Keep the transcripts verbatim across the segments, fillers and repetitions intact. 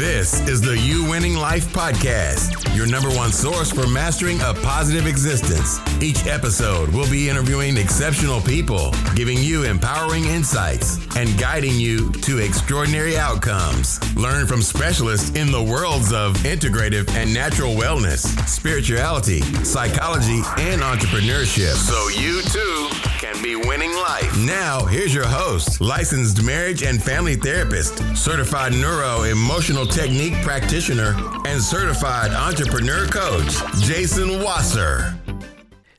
This is the You Winning Life Podcast, your number one source for mastering a positive existence. Each episode, we'll be interviewing exceptional people, giving you empowering insights, and guiding you to extraordinary outcomes. Learn from specialists in the worlds of integrative and natural wellness, spirituality, psychology, and entrepreneurship. So you too can be winning life. Now, here's your host, licensed marriage and family therapist, certified neuro-emotional technique practitioner, and certified entrepreneur coach, Jason Wasser.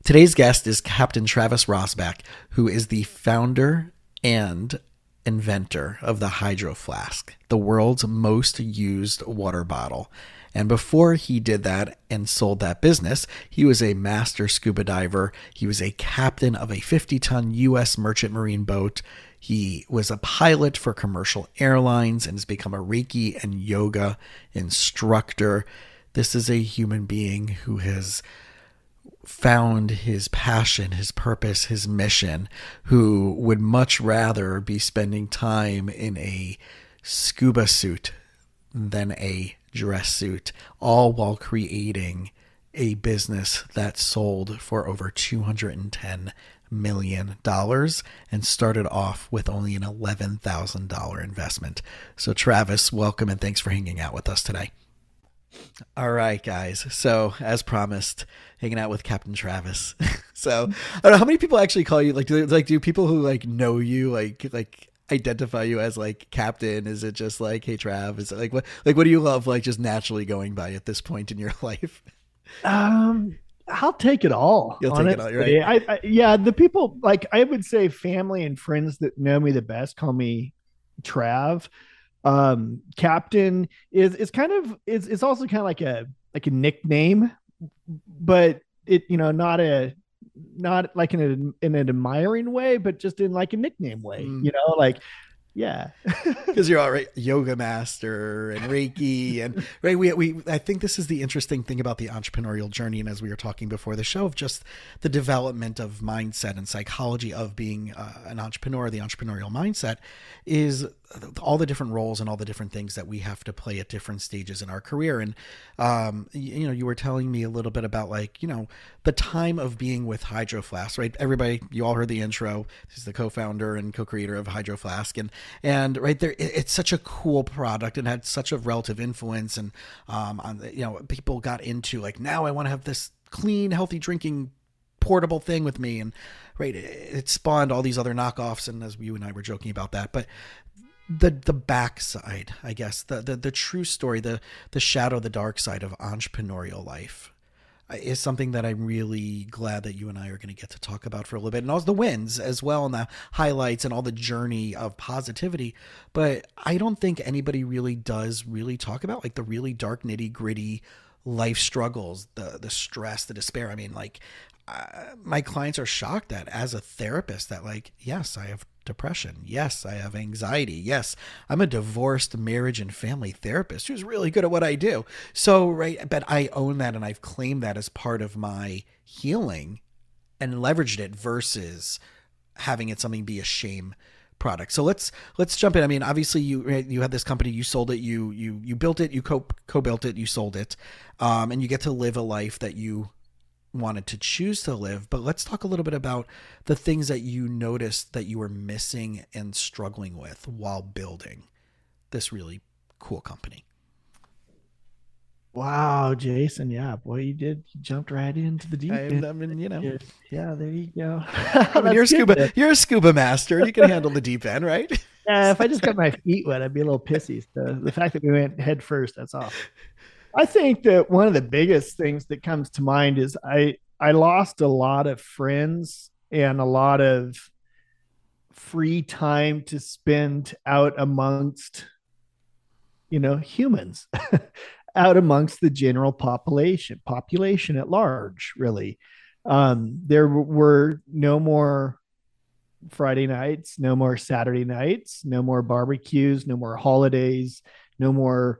Today's guest is Captain Travis Rosbach, who is the founder and inventor of the Hydro Flask, the world's most used water bottle. And before he did that and sold that business, he was a master scuba diver. He was a captain of a fifty-ton U S merchant marine boat. He was a pilot for commercial airlines and has become a Reiki and yoga instructor. This is a human being who has found his passion, his purpose, his mission, who would much rather be spending time in a scuba suit than a dress suit, all while creating a business that sold for over two hundred ten million dollars and started off with only an eleven thousand dollars investment. So Travis, welcome and thanks for hanging out with us today. All right, guys. So as promised, hanging out with Captain Travis. So I don't know how many people actually call you, like, do like, do people who like know you, like, like, identify you as like captain? Is it just like, hey Trav, is it like what like what do you love like just naturally going by at this point in your life? um I'll take it all. You'll honestly. Take it all, you're right. I, I, yeah the people, like, I would say family and friends that know me the best call me Trav. Um captain is it's kind of it's it's also kind of like a like a nickname, but it, you know, not a not like in an, in an admiring way, but just in like a nickname way, you know, like, yeah. Cause you're all right. Yoga master and Reiki and right. We, we, I think this is the interesting thing about the entrepreneurial journey. And as we were talking before the show, of just the development of mindset and psychology of being uh, an entrepreneur, the entrepreneurial mindset is all the different roles and all the different things that we have to play at different stages in our career. And, um, you, you know, you were telling me a little bit about, like, you know, the time of being with Hydro Flask, right? Everybody, you all heard the intro. He's the co-founder and co-creator of Hydro Flask. And, and right there, it, it's such a cool product and had such a relative influence. And, um, on, you know, people got into like, now I want to have this clean, healthy drinking portable thing with me. And right, it, it spawned all these other knockoffs. And as you and I were joking about that, but the the backside, I guess, the, the the true story, the the shadow, the dark side of entrepreneurial life is something that I'm really glad that you and I are going to get to talk about for a little bit, and all the wins as well and the highlights and all the journey of positivity. But I don't think anybody really does really talk about like the really dark, nitty gritty life struggles, the the stress, the despair. I mean, like uh, my clients are shocked that as a therapist that like, yes, I have depression. Yes, I have anxiety. Yes, I'm a divorced marriage and family therapist who's really good at what I do. So, right, but I own that and I've claimed that as part of my healing and leveraged it versus having it something be a shame product. So let's let's jump in. I mean, obviously you you had this company, you sold it, you you you built it, you co co-built it, you sold it, um, and you get to live a life that you wanted to choose to live. But let's talk a little bit about the things that you noticed that you were missing and struggling with while building this really cool company. Wow, Jason. Yeah, boy, you did. You jumped right into the deep end. I mean, you know, yeah, there you go. I mean, you're a scuba, you're a scuba master. You can handle the deep end, right? Yeah, if I just got my feet wet, I'd be a little pissy. So the fact that we went head first, that's all. I think that one of the biggest things that comes to mind is I, I lost a lot of friends and a lot of free time to spend out amongst, you know, humans, out amongst the general population, population at large, really. Um, there were no more Friday nights, no more Saturday nights, no more barbecues, no more holidays, no more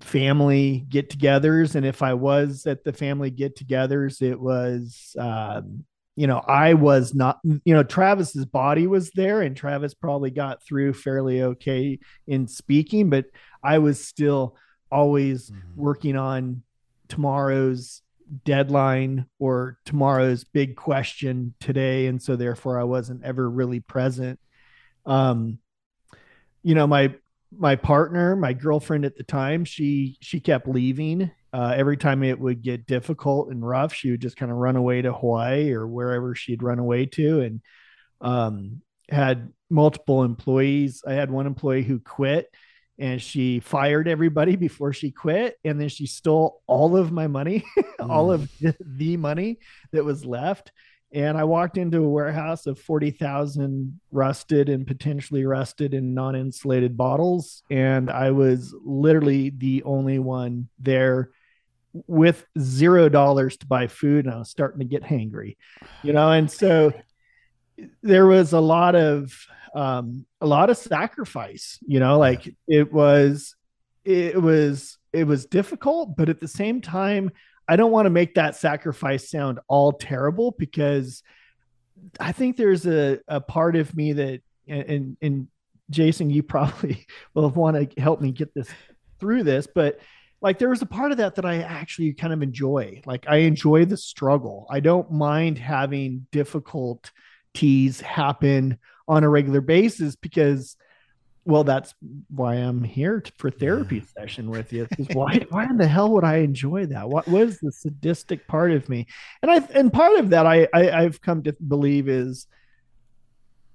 family get-togethers. And if I was at the family get-togethers, it was, um, you know, I was not, you know, Travis's body was there and Travis probably got through fairly okay in speaking, but I was still always mm-hmm. working on tomorrow's deadline or tomorrow's big question today. And so therefore I wasn't ever really present. Um, you know, my, my partner, my girlfriend at the time, she, she kept leaving. Uh, every time it would get difficult and rough, she would just kind of run away to Hawaii or wherever she'd run away to. And, um, had multiple employees. I had one employee who quit and she fired everybody before she quit. And then she stole all of my money, mm. all of the money that was left. And I walked into a warehouse of forty thousand rusted and potentially rusted and non-insulated bottles. And I was literally the only one there with zero dollars to buy food. And I was starting to get hangry, you know? And so there was a lot of, um, a lot of sacrifice, you know, like yeah. it was, it was, it was difficult, but at the same time, I don't want to make that sacrifice sound all terrible, because I think there's a, a part of me that, and, and Jason, you probably will want to help me get this through this, but like there was a part of that that I actually kind of enjoy. Like I enjoy the struggle. I don't mind having difficulties happen on a regular basis because, well, that's why I'm here to, for therapy yeah. session with you. Why, why in the hell would I enjoy that? What was the sadistic part of me? And I, and part of that I, I I've come to believe is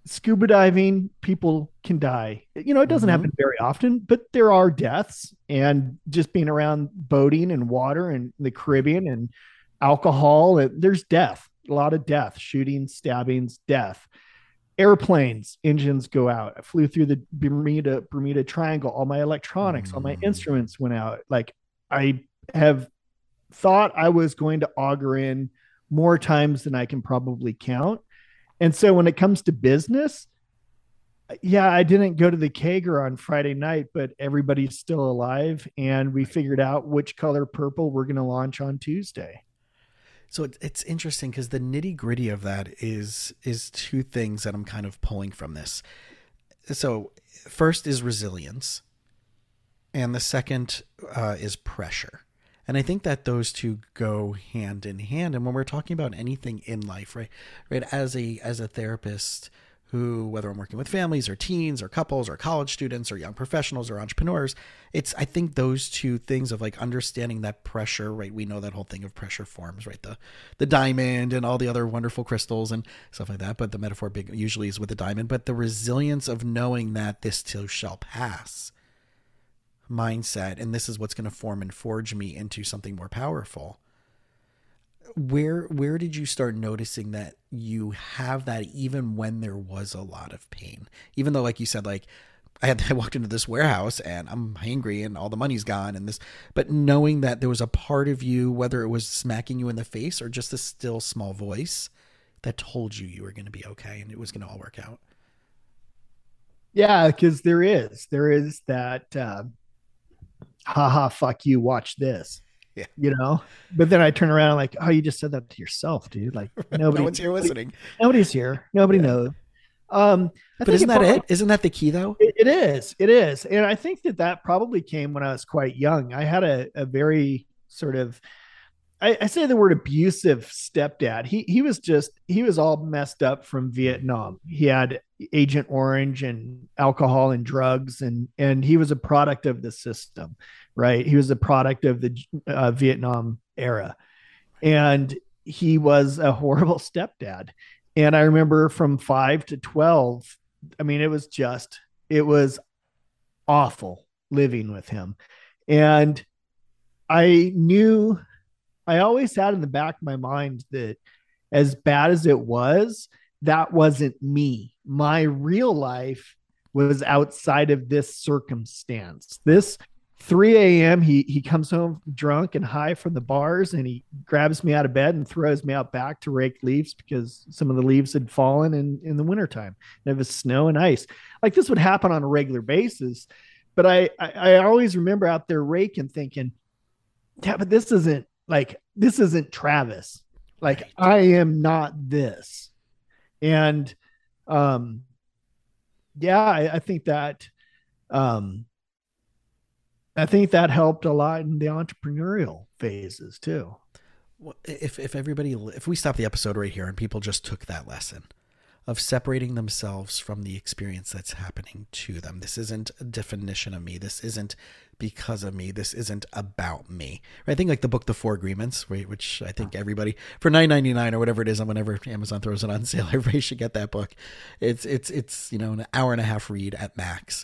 scuba diving. People can die. You know, it doesn't mm-hmm. happen very often, but there are deaths, and just being around boating and water and the Caribbean and alcohol, and there's death, a lot of death, shootings, stabbings, death. Airplanes, engines go out. I flew through the Bermuda Bermuda Triangle. All my electronics, mm. all my instruments went out. Like I have thought I was going to auger in more times than I can probably count. And so when it comes to business, yeah, I didn't go to the kegger on Friday night, but everybody's still alive. And we figured out which color purple we're going to launch on Tuesday. So it's interesting because the nitty gritty of that is, is two things that I'm kind of pulling from this. So first is resilience. And the second uh, is pressure. And I think that those two go hand in hand. And when we're talking about anything in life, right, right, as a, as a therapist who, whether I'm working with families or teens or couples or college students or young professionals or entrepreneurs, it's, I think those two things of like understanding that pressure, right? We know that whole thing of pressure forms, right? The, the diamond and all the other wonderful crystals and stuff like that. But the metaphor big usually is with the diamond, but the resilience of knowing that this too shall pass mindset. And this is what's going to form and forge me into something more powerful. Where, where did you start noticing that you have that even when there was a lot of pain, even though, like you said, like I had, I walked into this warehouse and I'm hangry and all the money's gone and this, but knowing that there was a part of you, whether it was smacking you in the face or just a still small voice that told you you were going to be okay and it was going to all work out. Yeah. Cause there is, there is that, uh, haha, fuck you, watch this. Yeah. You know, but then I turn around and like, oh, you just said that to yourself, dude. Like nobody, no one's here listening. Nobody's here. Nobody yeah. knows. Um, I but think isn't it that probably, it? Isn't that the key though? It, it is. It is. And I think that that probably came when I was quite young. I had a, a very sort of, I, I say the word abusive stepdad. He, he was just, he was all messed up from Vietnam. He had Agent Orange and alcohol and drugs. And, and he was a product of the system, right? He was a product of the uh, Vietnam era. And he was a horrible stepdad. And I remember from five to twelve, I mean, it was just, it was awful living with him. And I knew, I always had in the back of my mind that as bad as it was, that wasn't me. My real life was outside of this circumstance. This three a.m. He, he comes home drunk and high from the bars and he grabs me out of bed and throws me out back to rake leaves because some of the leaves had fallen in, in the wintertime. There was snow and ice. Like this would happen on a regular basis. But I, I, I always remember out there raking thinking, yeah, but this isn't like, this isn't Travis. Like I am not this. And, um, yeah, I, I think that, um, I think that helped a lot in the entrepreneurial phases too. Well, if, if everybody, if we stop the episode right here and people just took that lesson of separating themselves from the experience that's happening to them. This isn't a definition of me. This isn't because of me. This isn't about me. I think like the book, The Four Agreements, which I think everybody for nine ninety-nine or whatever it is, and whenever Amazon throws it on sale, everybody should get that book. It's, it's, it's, you know, an hour and a half read at max.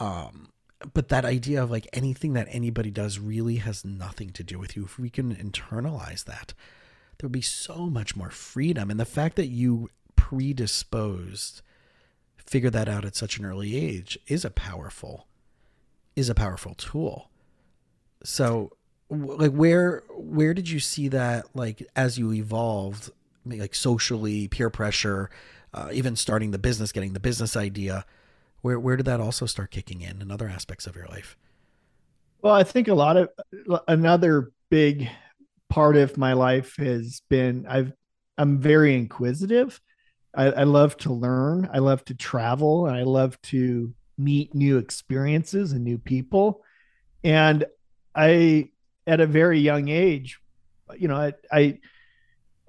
Um, But that idea of like anything that anybody does really has nothing to do with you. If we can internalize that, there would be so much more freedom. And the fact that you predisposed, figure that out at such an early age is a powerful, is a powerful tool. So like where, where did you see that? Like as you evolved, like socially, peer pressure, uh, even starting the business, getting the business idea, Where where did that also start kicking in and other aspects of your life? Well, I think a lot of another big part of my life has been I've I'm very inquisitive. I, I love to learn. I love to travel. And I love to meet new experiences and new people. And I, at a very young age, you know, I I,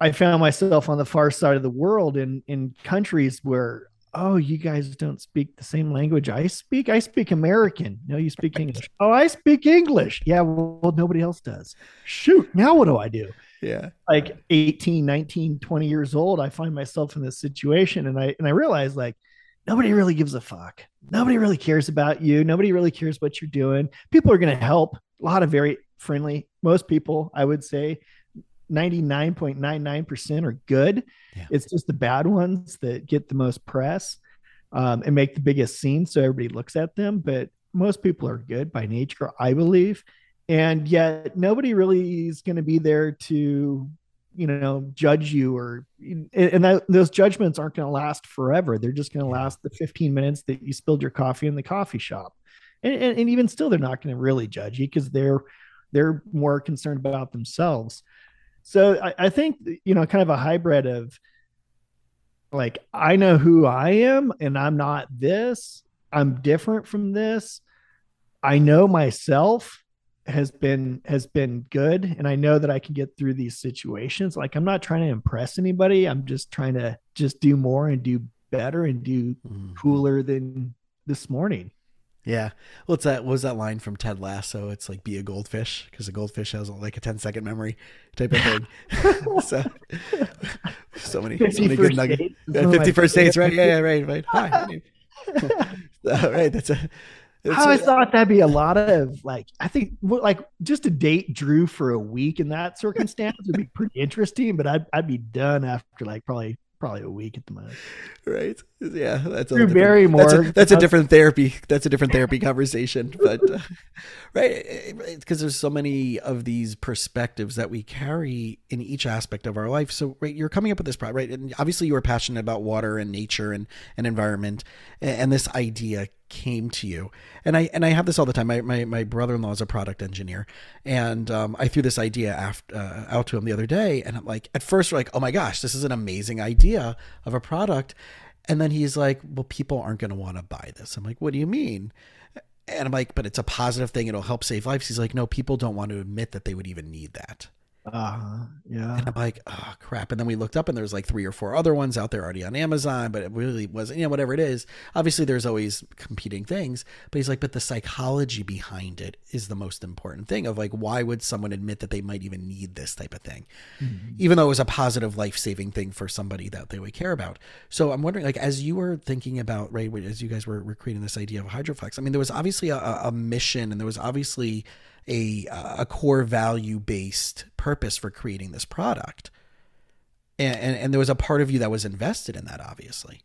I found myself on the far side of the world in in countries where, oh, you guys don't speak the same language I speak. I speak American. No, you speak English. Oh, I speak English. Yeah, well, nobody else does. Shoot, now what do I do? Yeah. Like eighteen, nineteen, twenty years old, I find myself in this situation. And I and I realize like, nobody really gives a fuck. Nobody really cares about you. Nobody really cares what you're doing. People are going to help. A lot of very friendly, most people, I would say, ninety-nine point nine nine percent are good. Yeah. It's just the bad ones that get the most press um, and make the biggest scene. So everybody looks at them, but most people are good by nature, I believe. And yet nobody really is going to be there to, you know, judge you or, and that, those judgments aren't going to last forever. They're just going to last the fifteen minutes that you spilled your coffee in the coffee shop. And, and, and even still, they're not going to really judge you because they're, they're more concerned about themselves. So I, I think, you know, kind of a hybrid of like, I know who I am and I'm not this, I'm different from this. I know myself has been, has been good. And I know that I can get through these situations. Like I'm not trying to impress anybody. I'm just trying to just do more and do better and do cooler than this morning. Yeah. What's that? What was that line from Ted Lasso? It's like, be a goldfish, because a goldfish has like a ten second memory type of thing. so, so many, so many good nuggets. fifty-first Dates, right? Yeah, yeah, right, right. Hi. so, right. That's a, that's I always a, thought that'd be a lot of like, I think like just to date Drew for a week in that circumstance would be pretty interesting, but I'd, I'd be done after like probably Probably a week at the most. Right. Yeah. That's a, that's a, that's a different therapy. That's a different therapy conversation, but uh, right. Because there's so many of these perspectives that we carry in each aspect of our life. So right, you're coming up with this product, right? And obviously you were passionate about water and nature and, and environment. And, and this idea came to you. And I, and I have this all the time. My, my, my brother-in-law is a product engineer. And um, I threw this idea after, uh, out to him the other day. And I'm like, at first we're like, oh my gosh, this is an amazing idea of a product. And then he's like, well, people aren't going to want to buy this. I'm like, what do you mean? And I'm like, but it's a positive thing. It'll help save lives. He's like, no, people don't want to admit that they would even need that. Uh, yeah. And I'm like, oh crap. And then we looked up and there's like three or four other ones out there already on Amazon, but it really wasn't, you know, whatever it is. Obviously there's always competing things, but he's like, but the psychology behind it is the most important thing of like, why would someone admit that they might even need this type of thing? Mm-hmm. Even though it was a positive life-saving thing for somebody that they would care about. So I'm wondering, like, as you were thinking about, right, as you guys were, were creating this idea of Hydro Flask, I mean, there was obviously a, a mission and there was obviously a, a core value-based purpose for creating this product. And, and, and there was a part of you that was invested in that, obviously.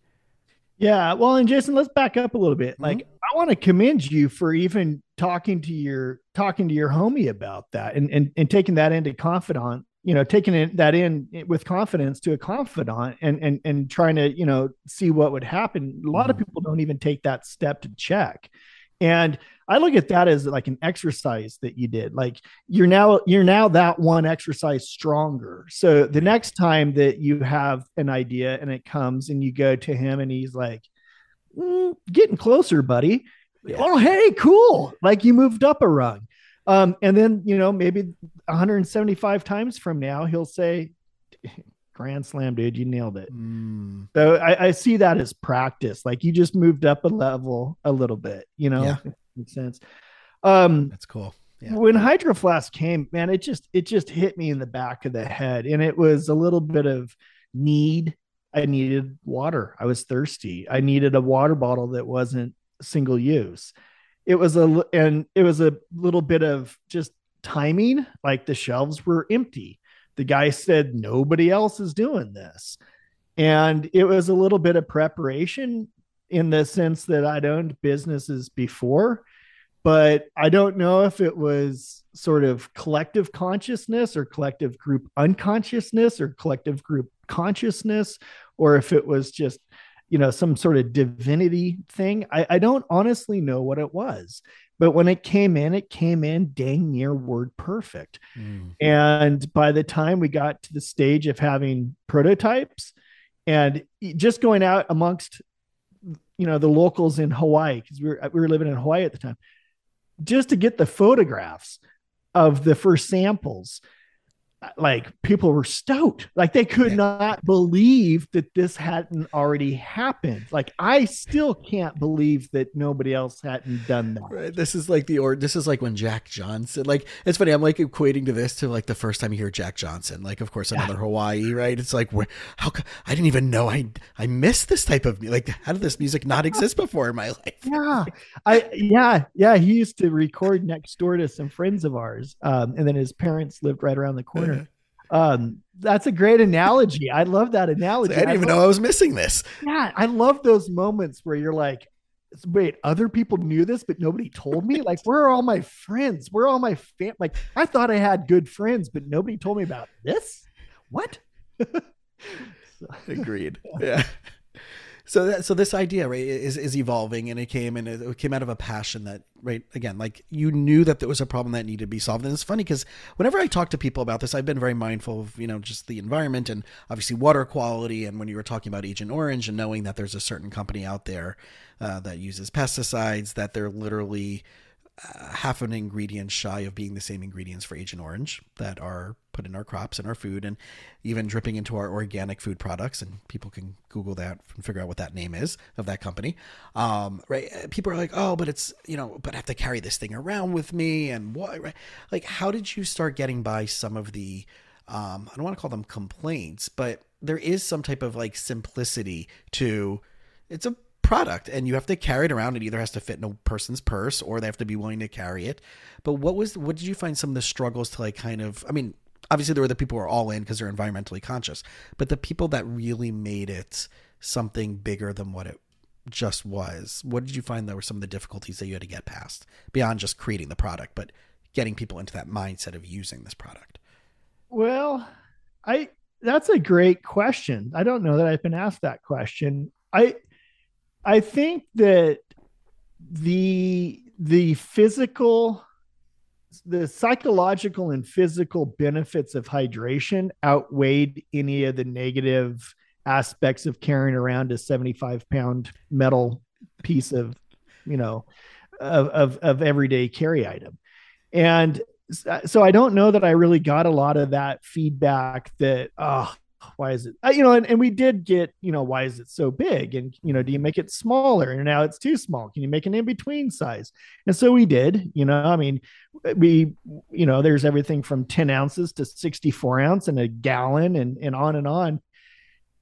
Yeah. Well, and Jason, let's back up a little bit. Mm-hmm. Like I want to commend you for even talking to your, talking to your homie about that and, and, and taking that into confidant, you know, taking it, that in with confidence to a confidant and, and, and trying to, you know, see what would happen. A lot mm-hmm. of people don't even take that step to check. And I look at that as like an exercise that you did. Like you're now, you're now that one exercise stronger. So the next time that you have an idea and it comes and you go to him and he's like, mm, getting closer, buddy. Yeah. Oh, hey, cool. Like you moved up a rung. Um, and then, you know, maybe one hundred seventy-five times from now, he'll say, grand slam, dude, you nailed it. Mm. So I, I see that as practice. Like you just moved up a level a little bit, you know, yeah. Makes sense. Um, That's cool. Yeah. When Hydro Flask came, man, it just, it just hit me in the back of the head. And it was a little bit of need. I needed water. I was thirsty. I needed a water bottle that wasn't single use. It was a, and it was a little bit of just timing. Like the shelves were empty. The guy said, nobody else is doing this. And it was a little bit of preparation in the sense that I'd owned businesses before, but I don't know if it was sort of collective consciousness or collective group unconsciousness or collective group consciousness, or if it was just, you know, some sort of divinity thing. I, I don't honestly know what it was, but when it came in, it came in dang near word perfect. Mm. And by the time we got to the stage of having prototypes and just going out amongst, you know, the locals in Hawaii, because we were, we were living in Hawaii at the time, just to get the photographs of the first samples, like people were stoked. Like they could not believe that this hadn't already happened. Like I still can't believe that nobody else hadn't done that. Right. This is like the, or this is like when Jack Johnson, like, it's funny. I'm like equating to this to like the first time you hear Jack Johnson, like, of course, another yeah. Hawaii, right? It's like, where, how could, I didn't even know I, I missed this type of, like, how did this music not exist before in my life? Yeah. I, yeah. Yeah. He used to record next door to some friends of ours. Um, and then his parents lived right around the corner. Um, that's a great analogy. I love that analogy. So I didn't I even love, know I was missing this. Yeah. I love those moments where you're like, wait, other people knew this, but nobody told me. Like, where are all my friends? Where are all my fam? Like, I thought I had good friends, but nobody told me about this. What? Agreed. Yeah. So that, so this idea, right, is, is evolving, and it came and it came out of a passion that, right, again, like you knew that there was a problem that needed to be solved. And it's funny because whenever I talk to people about this, I've been very mindful of, you know, just the environment and obviously water quality. And when you were talking about Agent Orange and knowing that there's a certain company out there uh, that uses pesticides, that they're literally uh, half an ingredient shy of being the same ingredients for Agent Orange that are put in our crops and our food and even dripping into our organic food products. And people can Google that and figure out what that name is of that company. Um, right. People are like, oh, but it's, you know, but I have to carry this thing around with me. And what, right? Like, how did you start getting by some of the, um, I don't want to call them complaints, but there is some type of like simplicity to, it's a product and you have to carry it around. It either has to fit in a person's purse or they have to be willing to carry it. But what was, what did you find some of the struggles to like, kind of, I mean, obviously there were the people who are all in because they're environmentally conscious, but the people that really made it something bigger than what it just was, what did you find that were some of the difficulties that you had to get past beyond just creating the product, but getting people into that mindset of using this product? Well, I, that's a great question. I don't know that I've been asked that question. I, I think that the, the physical, the psychological and physical benefits of hydration outweighed any of the negative aspects of carrying around a seventy-five pound metal piece of, you know, of, of, of everyday carry item. And so I don't know that I really got a lot of that feedback that, oh, why is it, you know, and, and we did get, you know, why is it so big? And, you know, do you make it smaller? And now it's too small. Can you make an in-between size? And so we did, you know, I mean, we, you know, there's everything from ten ounces to sixty-four ounce and a gallon and, and on and on.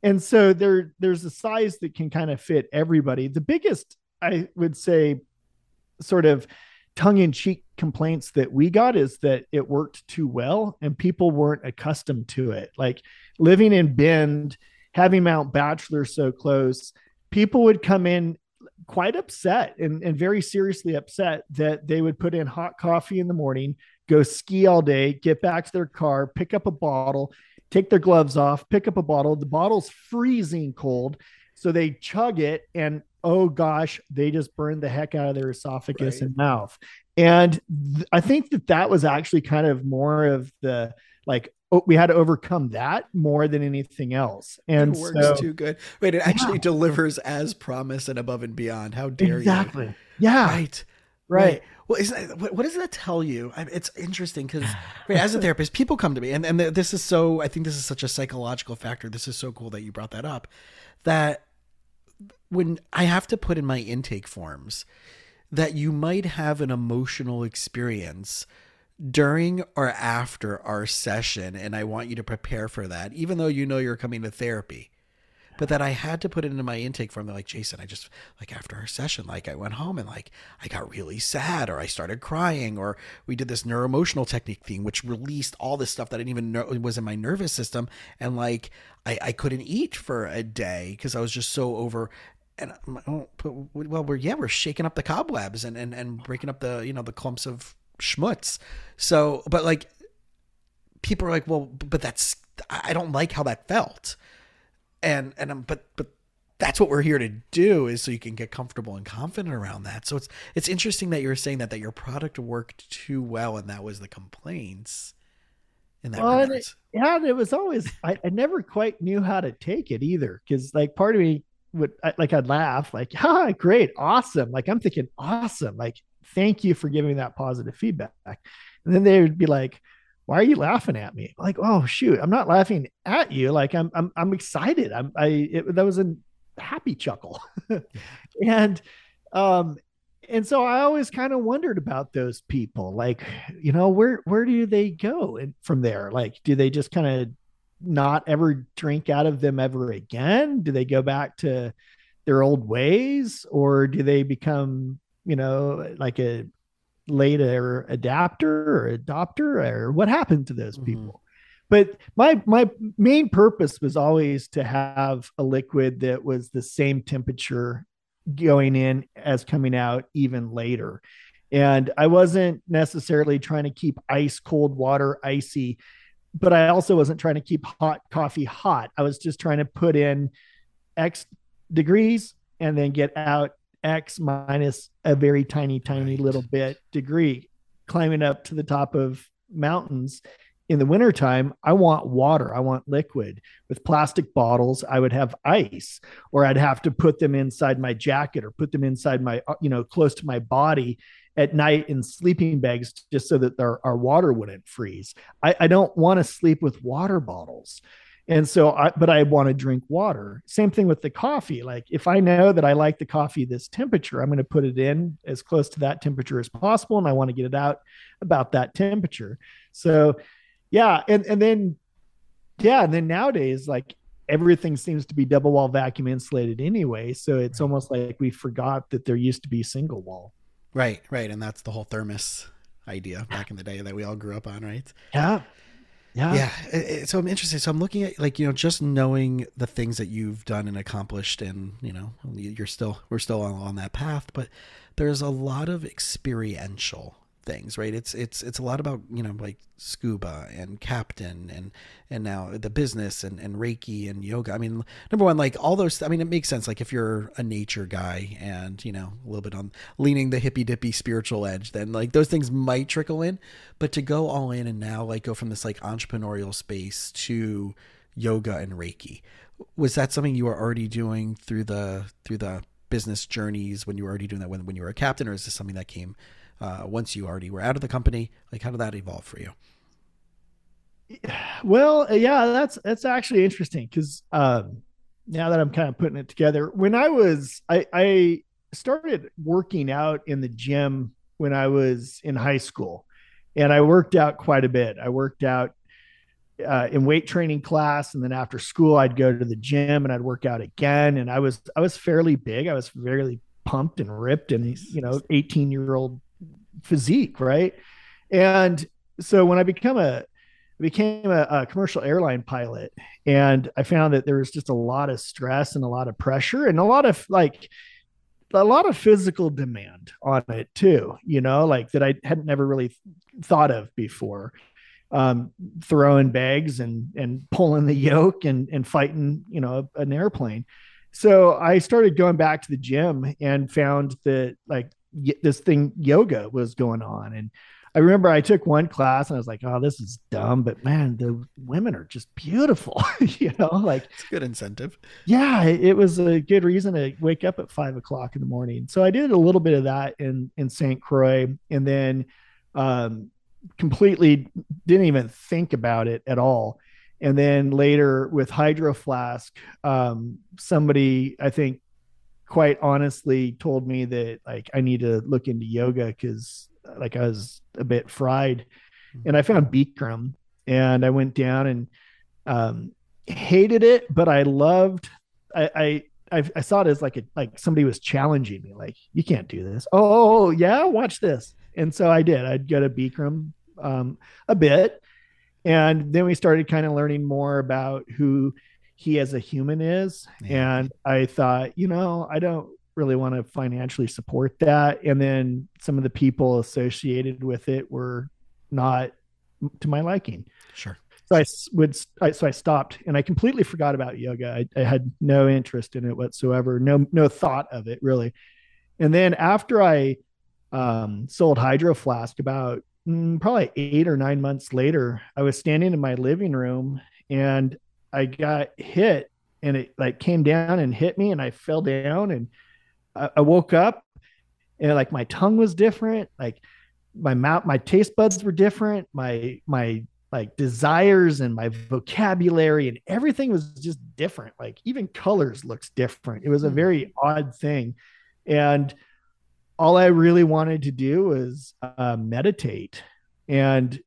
And so there, there's a size that can kind of fit everybody. The biggest, I would say, sort of tongue in cheek complaints that we got is that it worked too well and people weren't accustomed to it. Like living in Bend, having Mount Bachelor so close, people would come in quite upset and, and very seriously upset that they would put in hot coffee in the morning, go ski all day, get back to their car, pick up a bottle, take their gloves off, pick up a bottle. The bottle's freezing cold. So they chug it and oh gosh, they just burned the heck out of their esophagus right. and mouth. And th- I think that that was actually kind of more of the like, we had to overcome that more than anything else. And it works so, too good. Wait, it actually yeah. delivers as promised and above and beyond. How dare exactly. you? Exactly. Yeah. Right. Right. right. Well, isn't that, what, what does that tell you? I mean, it's interesting because right, as a therapist, people come to me and, and this is so, I think this is such a psychological factor. This is so cool that you brought that up, that when I have to put in my intake forms that you might have an emotional experience during or after our session. And I want you to prepare for that, even though you know you're coming to therapy. But that I had to put it into my intake form. They're like, Jason, I just, like after our session, like I went home and like I got really sad, or I started crying, or we did this neuroemotional technique thing, which released all this stuff that I didn't even know was in my nervous system. And like I, I couldn't eat for a day because I was just so over. And I'm like, oh, but, well, we're, yeah, we're shaking up the cobwebs and, and, and breaking up the, you know, the clumps of schmutz. So, but like people are like, well, but that's, I don't like how that felt. And, and, um, but, but that's what we're here to do, is so you can get comfortable and confident around that. So it's, it's interesting that you were saying that, that your product worked too well. And that was the complaints in that. Well, and it, yeah. And it was always, I, I never quite knew how to take it either. Cause like part of me would I, like, I'd laugh like, ah, great. Awesome. Like I'm thinking awesome. Like, thank you for giving me that positive feedback. And then they would be like, why are you laughing at me? Like, oh shoot, I'm not laughing at you. Like I'm, I'm, I'm excited. I'm, I, it, that was a happy chuckle. and, um, and so I always kind of wondered about those people, like, you know, where, where do they go and from there? Like, do they just kind of not ever drink out of them ever again? Do they go back to their old ways, or do they become, you know, like a later adapter or adopter, or what happened to those people? Mm-hmm. But my my main purpose was always to have a liquid that was the same temperature going in as coming out even later. And I wasn't necessarily trying to keep ice cold water icy, but I also wasn't trying to keep hot coffee hot. I was just trying to put in X degrees and then get out X minus a very tiny, tiny right. little bit degree. Climbing up to the top of mountains in the wintertime, I want water. I want liquid. With plastic bottles, I would have ice, or I'd have to put them inside my jacket or put them inside my, you know, close to my body at night in sleeping bags, just so that our, our water wouldn't freeze. I, I don't want to sleep with water bottles. And so I, but I want to drink water. Same thing with the coffee. Like if I know that I like the coffee this temperature, I'm going to put it in as close to that temperature as possible. And I want to get it out about that temperature. So yeah. And, and then, yeah. And then nowadays, like everything seems to be double wall vacuum insulated anyway. So it's almost like we forgot that there used to be single wall. Right. Right. And that's the whole thermos idea back in the day that we all grew up on. Right. Yeah. Yeah. Yeah. So I'm interested. So I'm looking at like, you know, just knowing the things that you've done and accomplished, and, you know, you're still, we're still on, on that path, but there's a lot of experiential things, right? It's, it's, it's a lot about, you know, like scuba and captain and, and now the business and, and Reiki and yoga. I mean, number one, like all those, I mean, it makes sense. Like if you're a nature guy and, you know, a little bit on leaning the hippy dippy spiritual edge, then like those things might trickle in, but to go all in and now like go from this like entrepreneurial space to yoga and Reiki, was that something you were already doing through the, through the business journeys when you were already doing that when, when you were a captain, or is this something that came Uh, once you already were out of the company? Like, how did that evolve for you? Well, yeah, that's, that's actually interesting. Cause um, now that I'm kind of putting it together, when I was, I, I started working out in the gym when I was in high school, and I worked out quite a bit. I worked out uh, in weight training class. And then after school, I'd go to the gym and I'd work out again. And I was, I was fairly big. I was fairly pumped and ripped and, you know, eighteen year old physique. Right. And so when I become a, I became a, a commercial airline pilot, and I found that there was just a lot of stress and a lot of pressure and a lot of like a lot of physical demand on it too, you know, like that I had never really thought of before. Um, throwing bags and, and pulling the yoke and, and fighting, you know, an airplane. So I started going back to the gym and found that like, this thing yoga was going on. And I remember I took one class and I was like, oh, this is dumb, but man, the women are just beautiful. You know, like it's a good incentive. Yeah. It was a good reason to wake up at five o'clock in the morning. So I did a little bit of that in, in Saint Croix, and then um, completely didn't even think about it at all. And then later with Hydro Flask, um, somebody, I think, quite honestly told me that like, I need to look into yoga because like I was a bit fried, and I found Bikram, and I went down and um, hated it, but I loved, I, I, I saw it as like, a, like somebody was challenging me, like, you can't do this. Oh yeah. Watch this. And so I did, I'd go to Bikram um, a bit. And then we started kind of learning more about who he as a human is. Yeah. And I thought, you know, I don't really want to financially support that. And then some of the people associated with it were not to my liking. Sure. So I would, I, so I stopped and I completely forgot about yoga. I, I had no interest in it whatsoever. No, no thought of it really. And then after I um, sold Hydro Flask about probably eight or nine months later, I was standing in my living room and I got hit, and it like came down and hit me, and I fell down, and I, I woke up, and like my tongue was different. Like my mouth, my taste buds were different. My, my like desires and my vocabulary and everything was just different. Like even colors looks different. It was a very odd thing. And all I really wanted to do was uh, meditate. And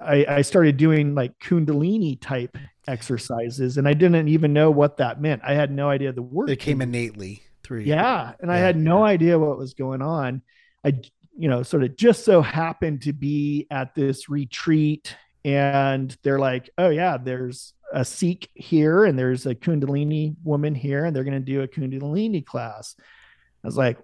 I, I started doing like Kundalini type exercises, and I didn't even know what that meant. I had no idea the word. It came innately through. Yeah. And yeah. I had no idea what was going on. I, you know, sort of just so happened to be at this retreat, and they're like, oh yeah, there's a Sikh here and there's a Kundalini woman here, and they're going to do a Kundalini class. I was like,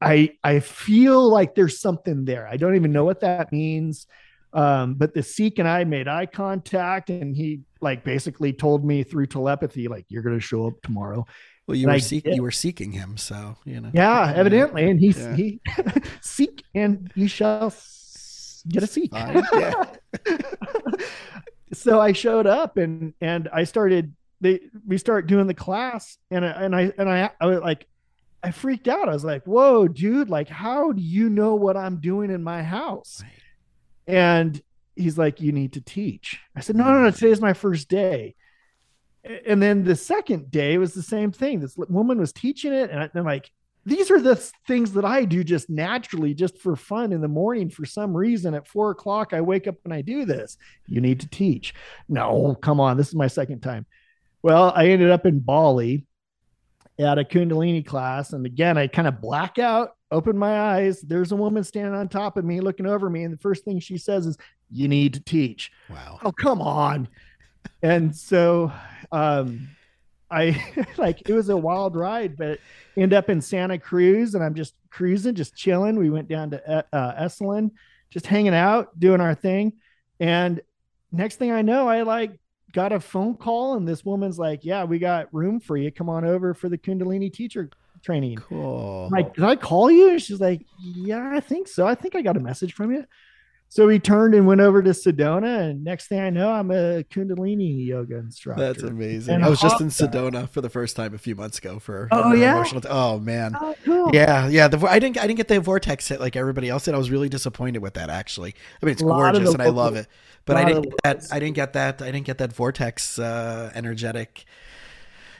I, I feel like there's something there. I don't even know what that means. Um, but the Sikh and I made eye contact, and he like basically told me through telepathy, like, you're going to show up tomorrow. Well, you and were seeking, you were seeking him. So, you know, yeah, evidently. And he, yeah. he seek and you shall get a Sikh. Fine. Yeah. So I showed up, and, and I started, they, we start doing the class, and, and I, and I, I was like, I freaked out. I was like, whoa, dude, like, how do you know what I'm doing in my house? Right. And he's like, you need to teach. I said, no, no, no, today's my first day. And then the second day was the same thing. This woman was teaching it. And I'm like, these are the things that I do just naturally, just for fun in the morning. For some reason at four o'clock, I wake up and I do this. You need to teach. No, come on. This is my second time. Well, I ended up in Bali at a Kundalini class. And again, I kind of black out, open my eyes. There's a woman standing on top of me, looking over me. And the first thing she says is, you need to teach. Wow. Oh, come on. And so um, I like, it was a wild ride, but end up in Santa Cruz, and I'm just cruising, just chilling. We went down to uh, Esalen, just hanging out, doing our thing. And next thing I know, I like, got a phone call, and this woman's like, yeah, we got room for you. Come on over for the Kundalini teacher training. Cool. Like, did I call you? And she's like, yeah, I think so. I think I got a message from you. So we turned and went over to Sedona, and next thing I know, I'm a Kundalini yoga instructor. That's amazing. And I was just in Sedona for the first time a few months ago for oh yeah, emotional t- oh man, oh, cool. yeah, yeah. The, I didn't, I didn't get the vortex hit like everybody else did. I was really disappointed with that actually. I mean, it's gorgeous and I love it, but I didn't get that. I didn't get that. I didn't get that vortex uh, energetic.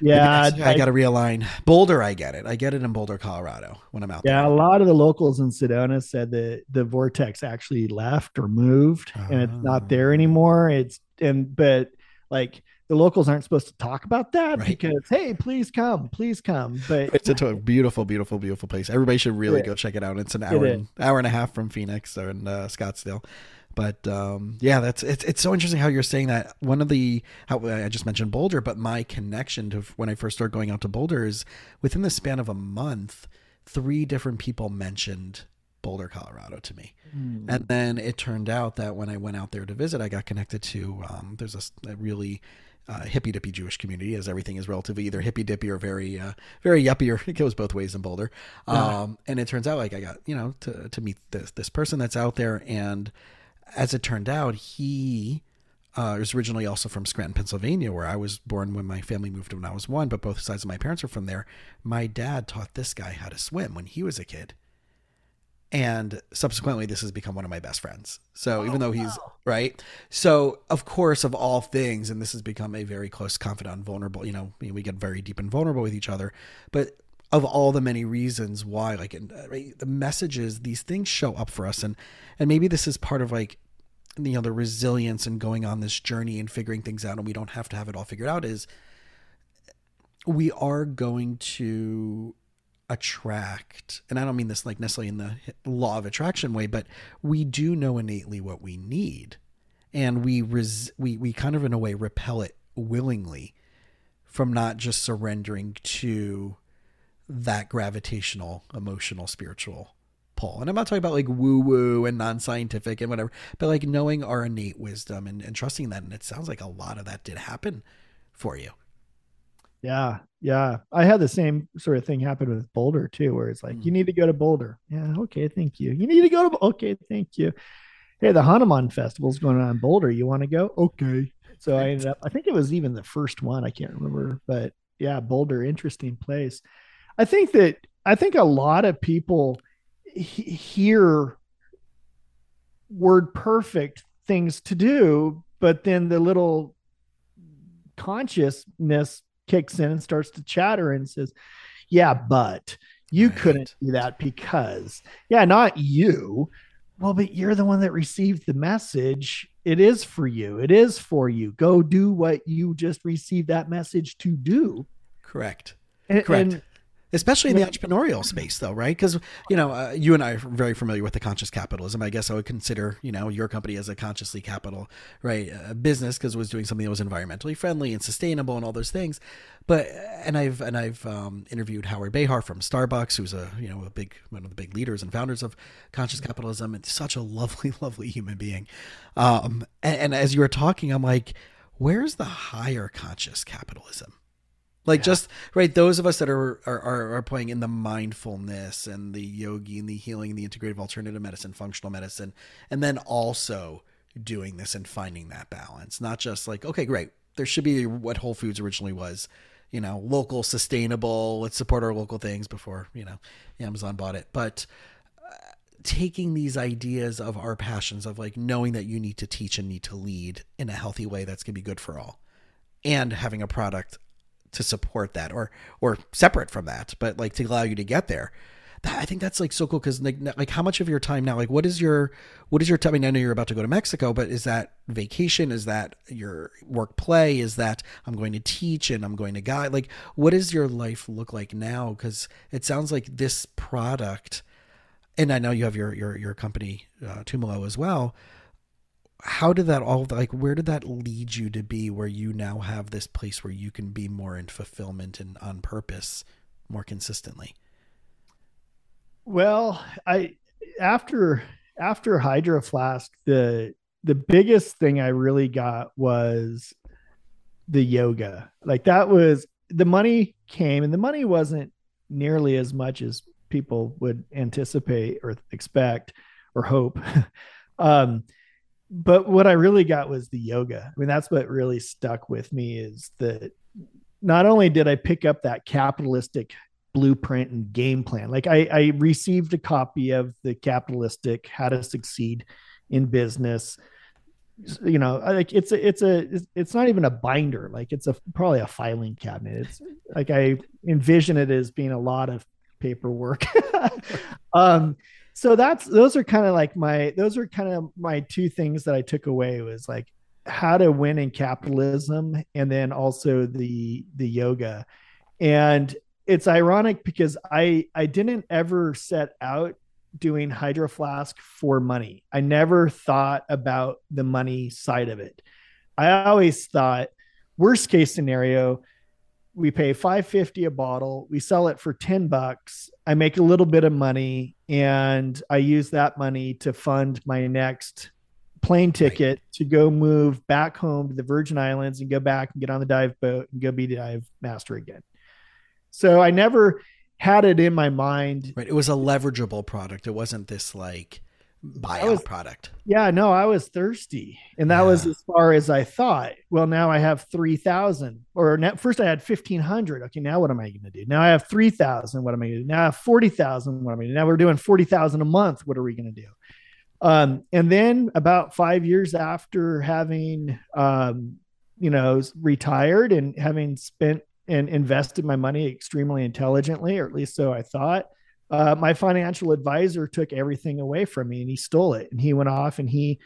Yeah, I, I got to realign. Boulder, I get it. I get it in Boulder, Colorado when I'm out yeah, there. Yeah, a lot of the locals in Sedona said that the vortex actually left or moved oh. and it's not there anymore. It's and but like the locals aren't supposed to talk about that right. because, hey, please come, please come. But it's a beautiful, beautiful, beautiful place. Everybody should really yeah. go check it out. It's an hour, it and, hour and a half from Phoenix or in uh, Scottsdale. But um, yeah, that's it's it's so interesting how you're saying that. One of the how I just mentioned Boulder, but my connection to when I first started going out to Boulder is within the span of a month, three different people mentioned Boulder, Colorado to me. Mm. And then it turned out that when I went out there to visit, I got connected to um, there's a, a really uh, hippy-dippy Jewish community, as everything is relatively either hippy-dippy or very, uh, very yuppie, or it goes both ways in Boulder. Yeah. Um, and it turns out, like, I got, you know, to, to meet this, this person that's out there. And as it turned out, he uh, was originally also from Scranton, Pennsylvania, where I was born when my family moved when I was one, but both sides of my parents were from there. My dad taught this guy how to swim when he was a kid. And subsequently, this has become one of my best friends. So oh, even though he's wow. right. So of course, of all things, and this has become a very close confidant, vulnerable, you know, we get very deep and vulnerable with each other, but of all the many reasons why, like, and, right, the messages, these things show up for us. And, and maybe this is part of, like, you know, the resilience and going on this journey and figuring things out, and we don't have to have it all figured out, is we are going to attract, and I don't mean this like necessarily in the law of attraction way, but we do know innately what we need, and we res- we we kind of in a way repel it willingly from not just surrendering to that gravitational, emotional, spiritual pull. And I'm not talking about like woo woo and non-scientific and whatever, but like knowing our innate wisdom and, and trusting that. And it sounds like a lot of that did happen for you. Yeah. Yeah. I had the same sort of thing happen with Boulder too, where it's like, mm. you need to go to Boulder. Yeah. Okay. Thank you. You need to go to, okay. Thank you. Hey, the Hanuman festival is going on in Boulder. You want to go? Okay. So I ended up, I think it was even the first one. I can't remember, but yeah, Boulder, interesting place. I think that, I think a lot of people he- hear word perfect things to do, but then the little consciousness kicks in and starts to chatter and says, yeah, but you right. couldn't do that because yeah, not you. Well, but you're the one that received the message. It is for you. It is for you. Go do what you just received that message to do. Correct. And, Correct. And, especially in the entrepreneurial space though, right? Because, you know, uh, you and I are very familiar with the conscious capitalism. I guess I would consider, you know, your company as a consciously capital, right, uh, business, because it was doing something that was environmentally friendly and sustainable and all those things. But, and I've, and I've um, interviewed Howard Behar from Starbucks, who's a, you know, a big, one of the big leaders and founders of conscious capitalism, and such a lovely, lovely human being. Um, and, and as you were talking, I'm like, where's the higher conscious capitalism? Like yeah. just right. Those of us that are, are, are playing in the mindfulness and the yogi and the healing and the integrative alternative medicine, functional medicine, and then also doing this and finding that balance, not just like, okay, great. There should be what Whole Foods originally was, you know, local, sustainable, let's support our local things before, you know, Amazon bought it. But uh, taking these ideas of our passions of like knowing that you need to teach and need to lead in a healthy way that's going to be good for all, and having a product to support that, or, or separate from that, but like to allow you to get there. That, I think that's like so cool. Cause like, like how much of your time now, like what is your, what is your time? I mean, I know you're about to go to Mexico, but is that vacation? Is that your work play? Is that I'm going to teach and I'm going to guide? Like, what does your life look like now? Cause it sounds like this product, and I know you have your, your, your company, uh, Tumalo as well. How did that all, like, where did that lead you to be where you now have this place where you can be more in fulfillment and on purpose more consistently? Well, I, after, after Hydro Flask, the, the biggest thing I really got was the yoga. Like that was, the money came, and the money wasn't nearly as much as people would anticipate or expect or hope. um, But what I really got was the yoga. I mean, that's what really stuck with me, is that not only did I pick up that capitalistic blueprint and game plan, like I, I received a copy of the capitalistic How to Succeed in Business. You know, like it's a, it's a, it's not even a binder. Like it's a, probably a filing cabinet. It's like, I envision it as being a lot of paperwork. um, So that's, those are kind of like my, those are kind of my two things that I took away, was like how to win in capitalism, and then also the, the yoga. And it's ironic because I, I didn't ever set out doing Hydro Flask for money. I never thought about the money side of it. I always thought worst case scenario, we pay five fifty a bottle. We sell it for ten bucks. I make a little bit of money, and I use that money to fund my next plane ticket right. to go move back home to the Virgin Islands and go back and get on the dive boat and go be dive master again. So I never had it in my mind. Right. It was a leverageable product. It wasn't this like buyout was, product. Yeah, no, I was thirsty. And that yeah. was as far as I thought. Well, now I have three thousand or now, first I had fifteen hundred. Okay. Now what am I going to do? Now I have three thousand. What am I going to do? Now I have forty thousand. What am I going to do? Now we're doing forty thousand a month. What are we going to do? Um, and then about five years after having, um, you know, retired and having spent and invested my money extremely intelligently, or at least so I thought, uh, my financial advisor took everything away from me and he stole it. And he went off and he,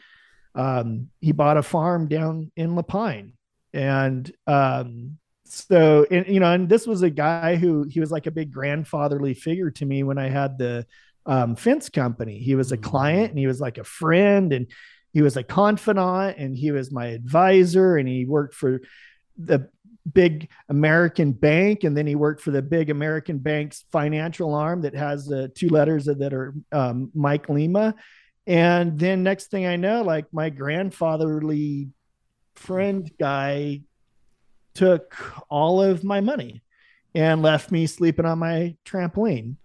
um, he bought a farm down in Lapine. And, um, so, and, you know, and this was a guy who, he was like a big grandfatherly figure to me when I had the, um, fence company. He was a client and he was like a friend and he was a confidant and he was my advisor and he worked for the big American bank. And then he worked for the big American bank's financial arm that has the uh, two letters that are, um, Mike Lima. And then next thing I know, like my grandfatherly friend guy took all of my money and left me sleeping on my trampoline.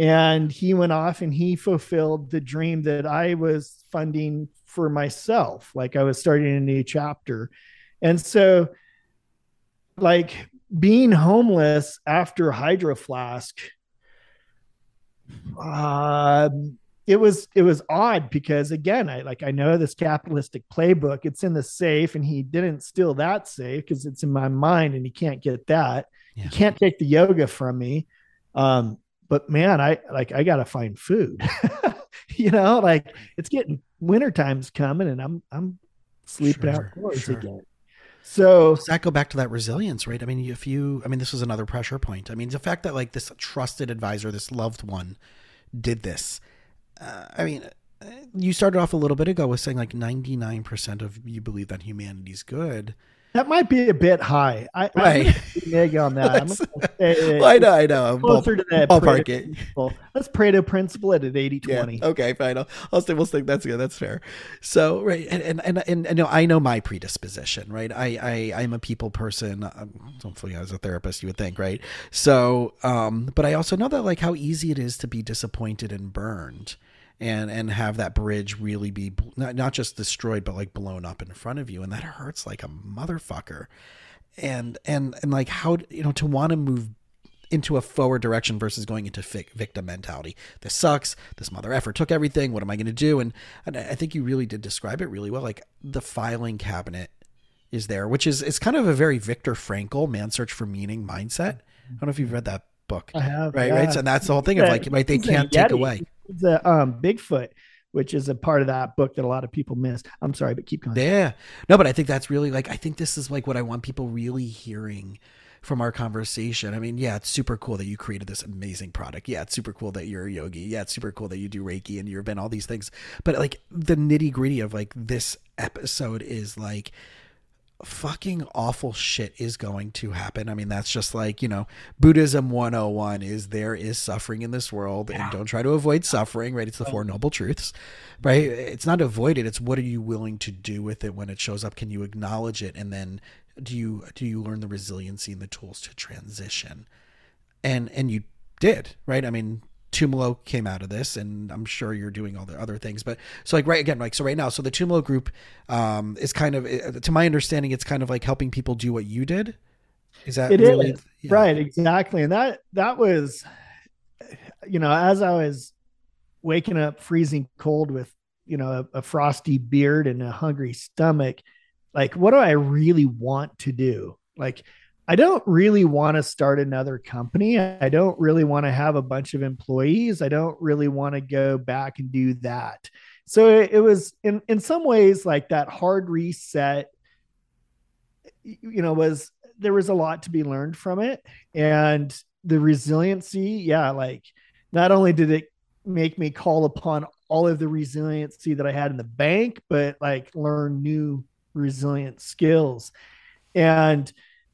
And he went off and he fulfilled the dream that I was funding for myself. Like I was starting a new chapter. And so like being homeless after Hydro Flask, uh, it was, it was odd because again, I like, I know this capitalistic playbook, it's in the safe and he didn't steal that safe because it's in my mind and he can't get that. Yeah. He can't take the yoga from me. Um, But man, I like, I got to find food, you know, like it's getting winter time's coming and I'm, I'm sleeping sure, outdoors sure. again. So does that go back to that resilience, right? I mean, if you, I mean, this was another pressure point. I mean, the fact that like this trusted advisor, this loved one did this. Uh, I mean, you started off a little bit ago with saying like ninety-nine percent of you believe that humanity's good. That might be a bit high. I, right. I'm big on that. I'm say, well, I know, I know. Closer I'll, to that I'll park it. Principle. Let's Pareto principle at an eighty twenty. Yeah, okay, fine. I'll, I'll say, we'll say that's good. That's fair. So, right. And, and, and, and, and you know, I know my predisposition, right? I, I, I'm a people person. I'm, hopefully as a therapist, you would think, right? So, um, but I also know that like how easy it is to be disappointed and burned. And, and have that bridge really be not, not just destroyed, but like blown up in front of you. And that hurts like a motherfucker. And, and, and like how, you know, to want to move into a forward direction versus going into fic- victim mentality. This sucks. This mother effer took everything. What am I going to do? And, and I think you really did describe it really well. Like the filing cabinet is there, which is, it's kind of a very Viktor Frankl, Man's Search for Meaning mindset. I don't know if you've read that book, I have, right? Yeah. Right. So and that's the whole thing of like, like they can't take away. The um, Bigfoot, which is a part of that book that a lot of people miss. I'm sorry, but keep going. Yeah, no, but I think that's really like, I think this is like what I want people really hearing from our conversation. I mean, yeah, it's super cool that you created this amazing product. Yeah. It's super cool that you're a yogi. Yeah. It's super cool that you do Reiki and you've been all these things, but like the nitty gritty of like this episode is like, fucking awful shit is going to happen. I mean, that's just like, you know, Buddhism one oh one is there is suffering in this world and don't try to avoid suffering, right? It's the Four Noble Truths, right? It's not avoided. It's what are you willing to do with it when it shows up? Can you acknowledge it? And then do you, do you learn the resiliency and the tools to transition? And, and you did, right? I mean, Tumalo came out of this and I'm sure you're doing all the other things, but so like, right again, like, so right now, so the Tumalo group, um, is kind of, to my understanding, it's kind of like helping people do what you did. Is that it really, is. Yeah. Right? Exactly. And that, that was, you know, as I was waking up freezing cold with, you know, a, a frosty beard and a hungry stomach, like, what do I really want to do? Like, I don't really want to start another company. I don't really want to have a bunch of employees. I don't really want to go back and do that. So it, it was in, in some ways like that hard reset, you know, was, there was a lot to be learned from it and the resiliency. Yeah. Like not only did it make me call upon all of the resiliency that I had in the bank, but like learn new resilient skills and,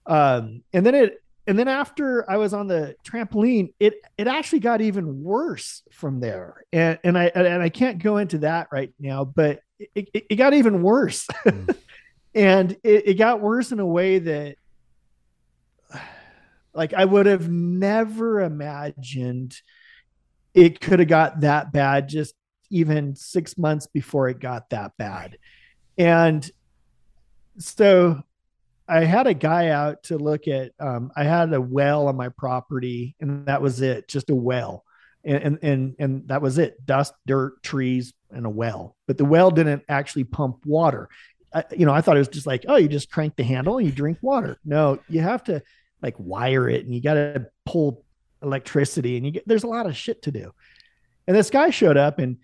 Um, and then it, and then after I was on the trampoline, it, it actually got even worse from there. And, and I, and I can't go into that right now, but it, it, it got even worse. Mm. And it, it got worse in a way that, like, I would have never imagined it could have got that bad just even six months before it got that bad. And so I had a guy out to look at, um, I had a well on my property, and that was it, just a well. And, and, and that was it, dust, dirt, trees, and a well. But the well didn't actually pump water. I, you know, I thought it was just like, oh, you just crank the handle and you drink water. No, you have to like wire it, and you got to pull electricity, and you get, there's a lot of shit to do. And this guy showed up, and,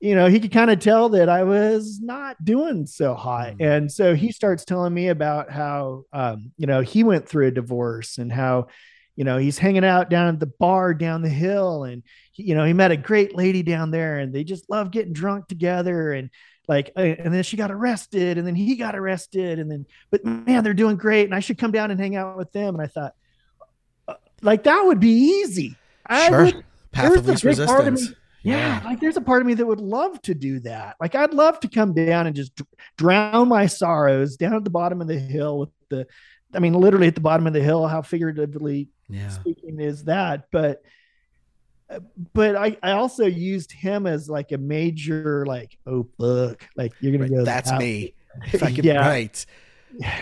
you know, he could kind of tell that I was not doing so hot. Mm-hmm. And so he starts telling me about how, um, you know, he went through a divorce, and how, you know, he's hanging out down at the bar down the hill, and, he, you know, he met a great lady down there, and they just love getting drunk together. And like, and then she got arrested, and then he got arrested, and then, but man, they're doing great, and I should come down and hang out with them. And I thought, like, that would be easy. I sure. Would, Path of least resistance. Of me, yeah. yeah. Like, there's a part of me that would love to do that. Like, I'd love to come down and just drown my sorrows down at the bottom of the hill with the, I mean, literally at the bottom of the hill, how figuratively yeah. speaking is that? But, but I, I also used him as like a major, like, oh, look, like, you're going right, to go. That's out. me. If I can, yeah. Right.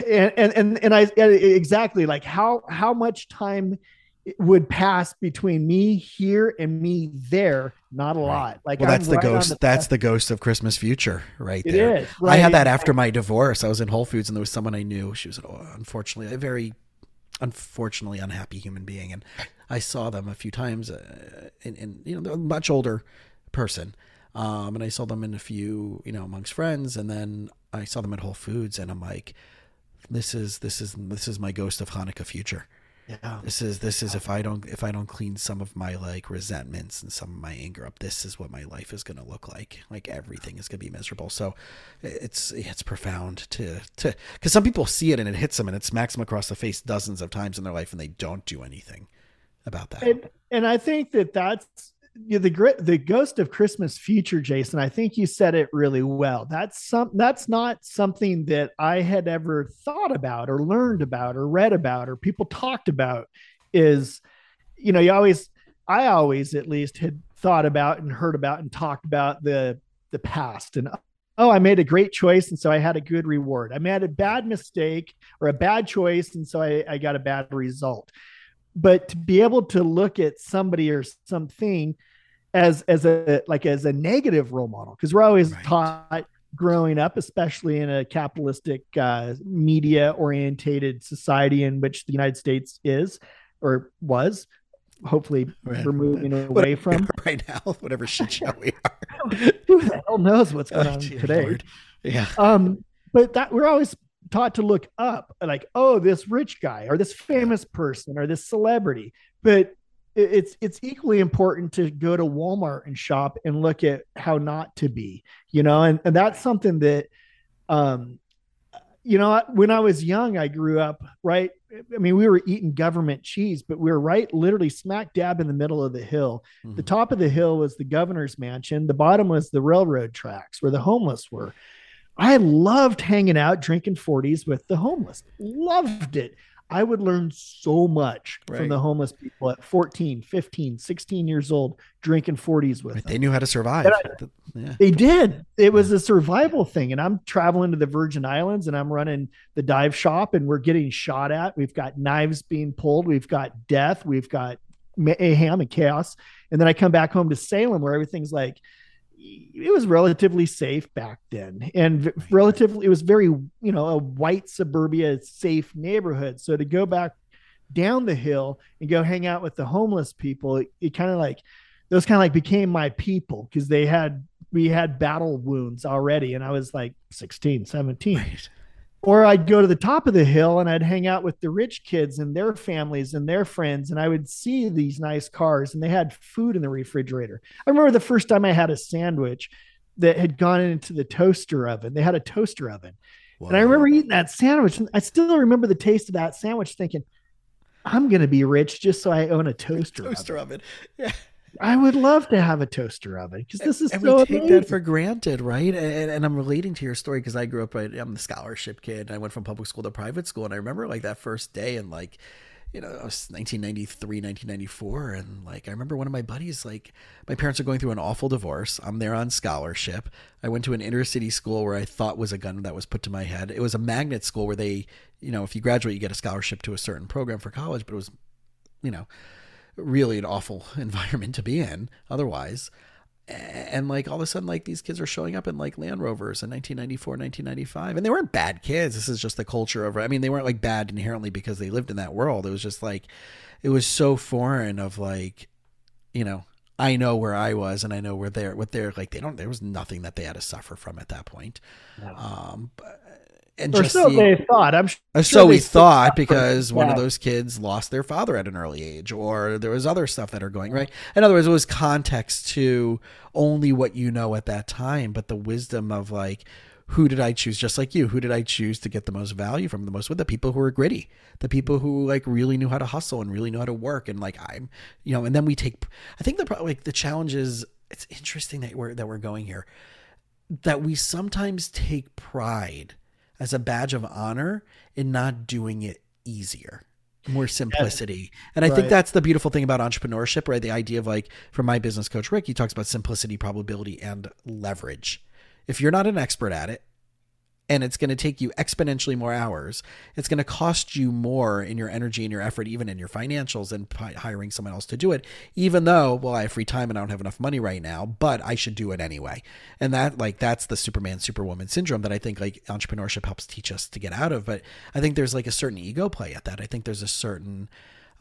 And, and, and, and I, exactly, like, how, how much time would pass between me here and me there? Not a right. lot. Like, well, that's I'm the right ghost. The that's the ghost of Christmas future right it there. Is, right? I had that after my divorce. I was in Whole Foods, and there was someone I knew. She was, oh, unfortunately, a very, unfortunately unhappy human being. And I saw them a few times, uh, and, and, you know, they're a much older person. Um, and I saw them in a few, you know, amongst friends. And then I saw them at Whole Foods, and I'm like, this is, this is, this is my ghost of Hanukkah future. Yeah. This is, this is, if I don't, if I don't clean some of my like resentments and some of my anger up, this is what my life is going to look like. Like, everything is going to be miserable. So it's, it's profound to, to, cause some people see it and it hits them and it smacks them across the face dozens of times in their life, and they don't do anything about that. And, and I think that that's you know, the the ghost of Christmas future, Jason. I think you said it really well. That's some, that's not something that I had ever thought about or learned about or read about or people talked about. Is, you know, you always, I always at least had thought about and heard about and talked about the, the past, and, oh, I made a great choice, and so I had a good reward. I made a bad mistake or a bad choice, and so I, I got a bad result. But to be able to look at somebody or something as, as a, like as a negative role model, because we're always right. taught growing up, especially in a capitalistic uh, media orientated society in which the United States is, or was, hopefully right. we're moving away whatever, from right now, whatever shit show we are. Who the hell knows what's going oh, on dear today? Lord. Yeah. Um, but that we're always taught to look up, like, oh, this rich guy or this famous person or this celebrity. But it's, it's equally important to go to Walmart and shop and look at how not to be, you know, and, and that's something that, um, you know, when I was young, I grew up, right. I mean, we were eating government cheese, but we were right, literally smack dab in the middle of the hill. Mm-hmm. The top of the hill was the governor's mansion. The bottom was the railroad tracks where the homeless were. I loved hanging out, drinking forties with the homeless. Loved it. I would learn so much right. from the homeless people at fourteen, fifteen, sixteen years old, drinking forties with right. them. They knew how to survive. I, yeah. They did. It yeah. was a survival thing. And I'm traveling to the Virgin Islands, and I'm running the dive shop, and we're getting shot at. We've got knives being pulled. We've got death. We've got mayhem and chaos. And then I come back home to Salem, where everything's like, it was relatively safe back then, and right. relatively, it was very, you know, a white suburbia safe neighborhood. So to go back down the hill and go hang out with the homeless people, it, it kind of like, those kind of like became my people. Cause they had, we had battle wounds already. And I was like sixteen, seventeen, right. Or I'd go to the top of the hill and I'd hang out with the rich kids and their families and their friends. And I would see these nice cars, and they had food in the refrigerator. I remember the first time I had a sandwich that had gone into the toaster oven. They had a toaster oven. Wow. And I remember eating that sandwich. And I still remember the taste of that sandwich thinking, I'm going to be rich just so I own a toaster, toaster oven. oven. Yeah. I would love to have a toaster oven because this is and so we take amazing. That for granted, right? And, and I'm relating to your story because I grew up, right, I'm the scholarship kid. And I went from public school to private school, and I remember like that first day, and like, you know, it was nineteen ninety-three, nineteen ninety-four, and like I remember one of my buddies, like my parents are going through an awful divorce. I'm there on scholarship. I went to an inner city school where I thought was a gun that was put to my head. It was a magnet school where they, you know, if you graduate, you get a scholarship to a certain program for college, but it was, you know, really an awful environment to be in otherwise. And like all of a sudden, like these kids are showing up in like Land Rovers in nineteen ninety-four, nineteen ninety-five, and they weren't bad kids. This is just the culture of, I mean, they weren't like bad inherently because they lived in that world. It was just like, it was so foreign of like, you know, I know where I was and I know where they're, what they're like, they don't, there was nothing that they had to suffer from at that point. No. Um, but, and or just so the, they thought. I'm sure so we thought because one of those kids lost their father at an early age, or there was other stuff that are going right. In other words, it was context to only what you know at that time, but the wisdom of like, who did I choose? Just like you, who did I choose to get the most value from the most with? The people who are gritty, the people who like really knew how to hustle and really know how to work. And like, I'm, you know, and then we take, I think the problem, like the challenge is, it's interesting that we're, that we're going here, that we sometimes take pride as a badge of honor in not doing it easier, more simplicity. Yeah. And I right. think that's the beautiful thing about entrepreneurship, right? The idea of like, from my business coach, Rick, he talks about simplicity, probability, and leverage. If you're not an expert at it, and it's going to take you exponentially more hours, it's going to cost you more in your energy and your effort, even in your financials, and hiring someone else to do it, even though, well, I have free time and I don't have enough money right now, but I should do it anyway. And that like, that's the Superman, Superwoman syndrome that I think like entrepreneurship helps teach us to get out of. But I think there's like a certain ego play at that. I think there's a certain,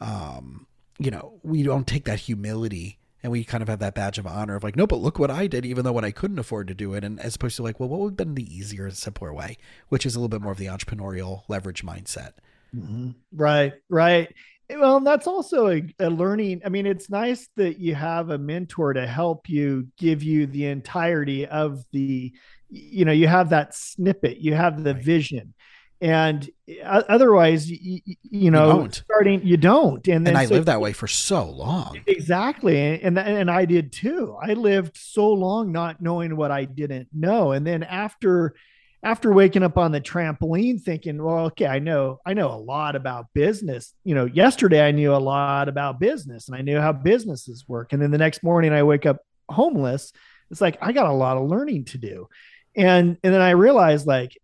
um, you know, we don't take that humility. And we kind of have that badge of honor of like, no, but look what I did, even though when I couldn't afford to do it. And as opposed to like, well, what would have been the easier and simpler way, which is a little bit more of the entrepreneurial leverage mindset. Mm-hmm. Right. Right. Well, and that's also a, a learning. I mean, it's nice that you have a mentor to help you, give you the entirety of the, you know, you have that snippet, you have the right. vision. And otherwise, you, you know, you starting, you don't. And, then, and I so lived that way for so long. Exactly. And, and and I did too. I lived so long not knowing what I didn't know. And then after, after waking up on the trampoline thinking, well, okay, I know, I know a lot about business. You know, yesterday I knew a lot about business and I knew how businesses work. And then the next morning I wake up homeless. It's like, I got a lot of learning to do. And, and then I realized like,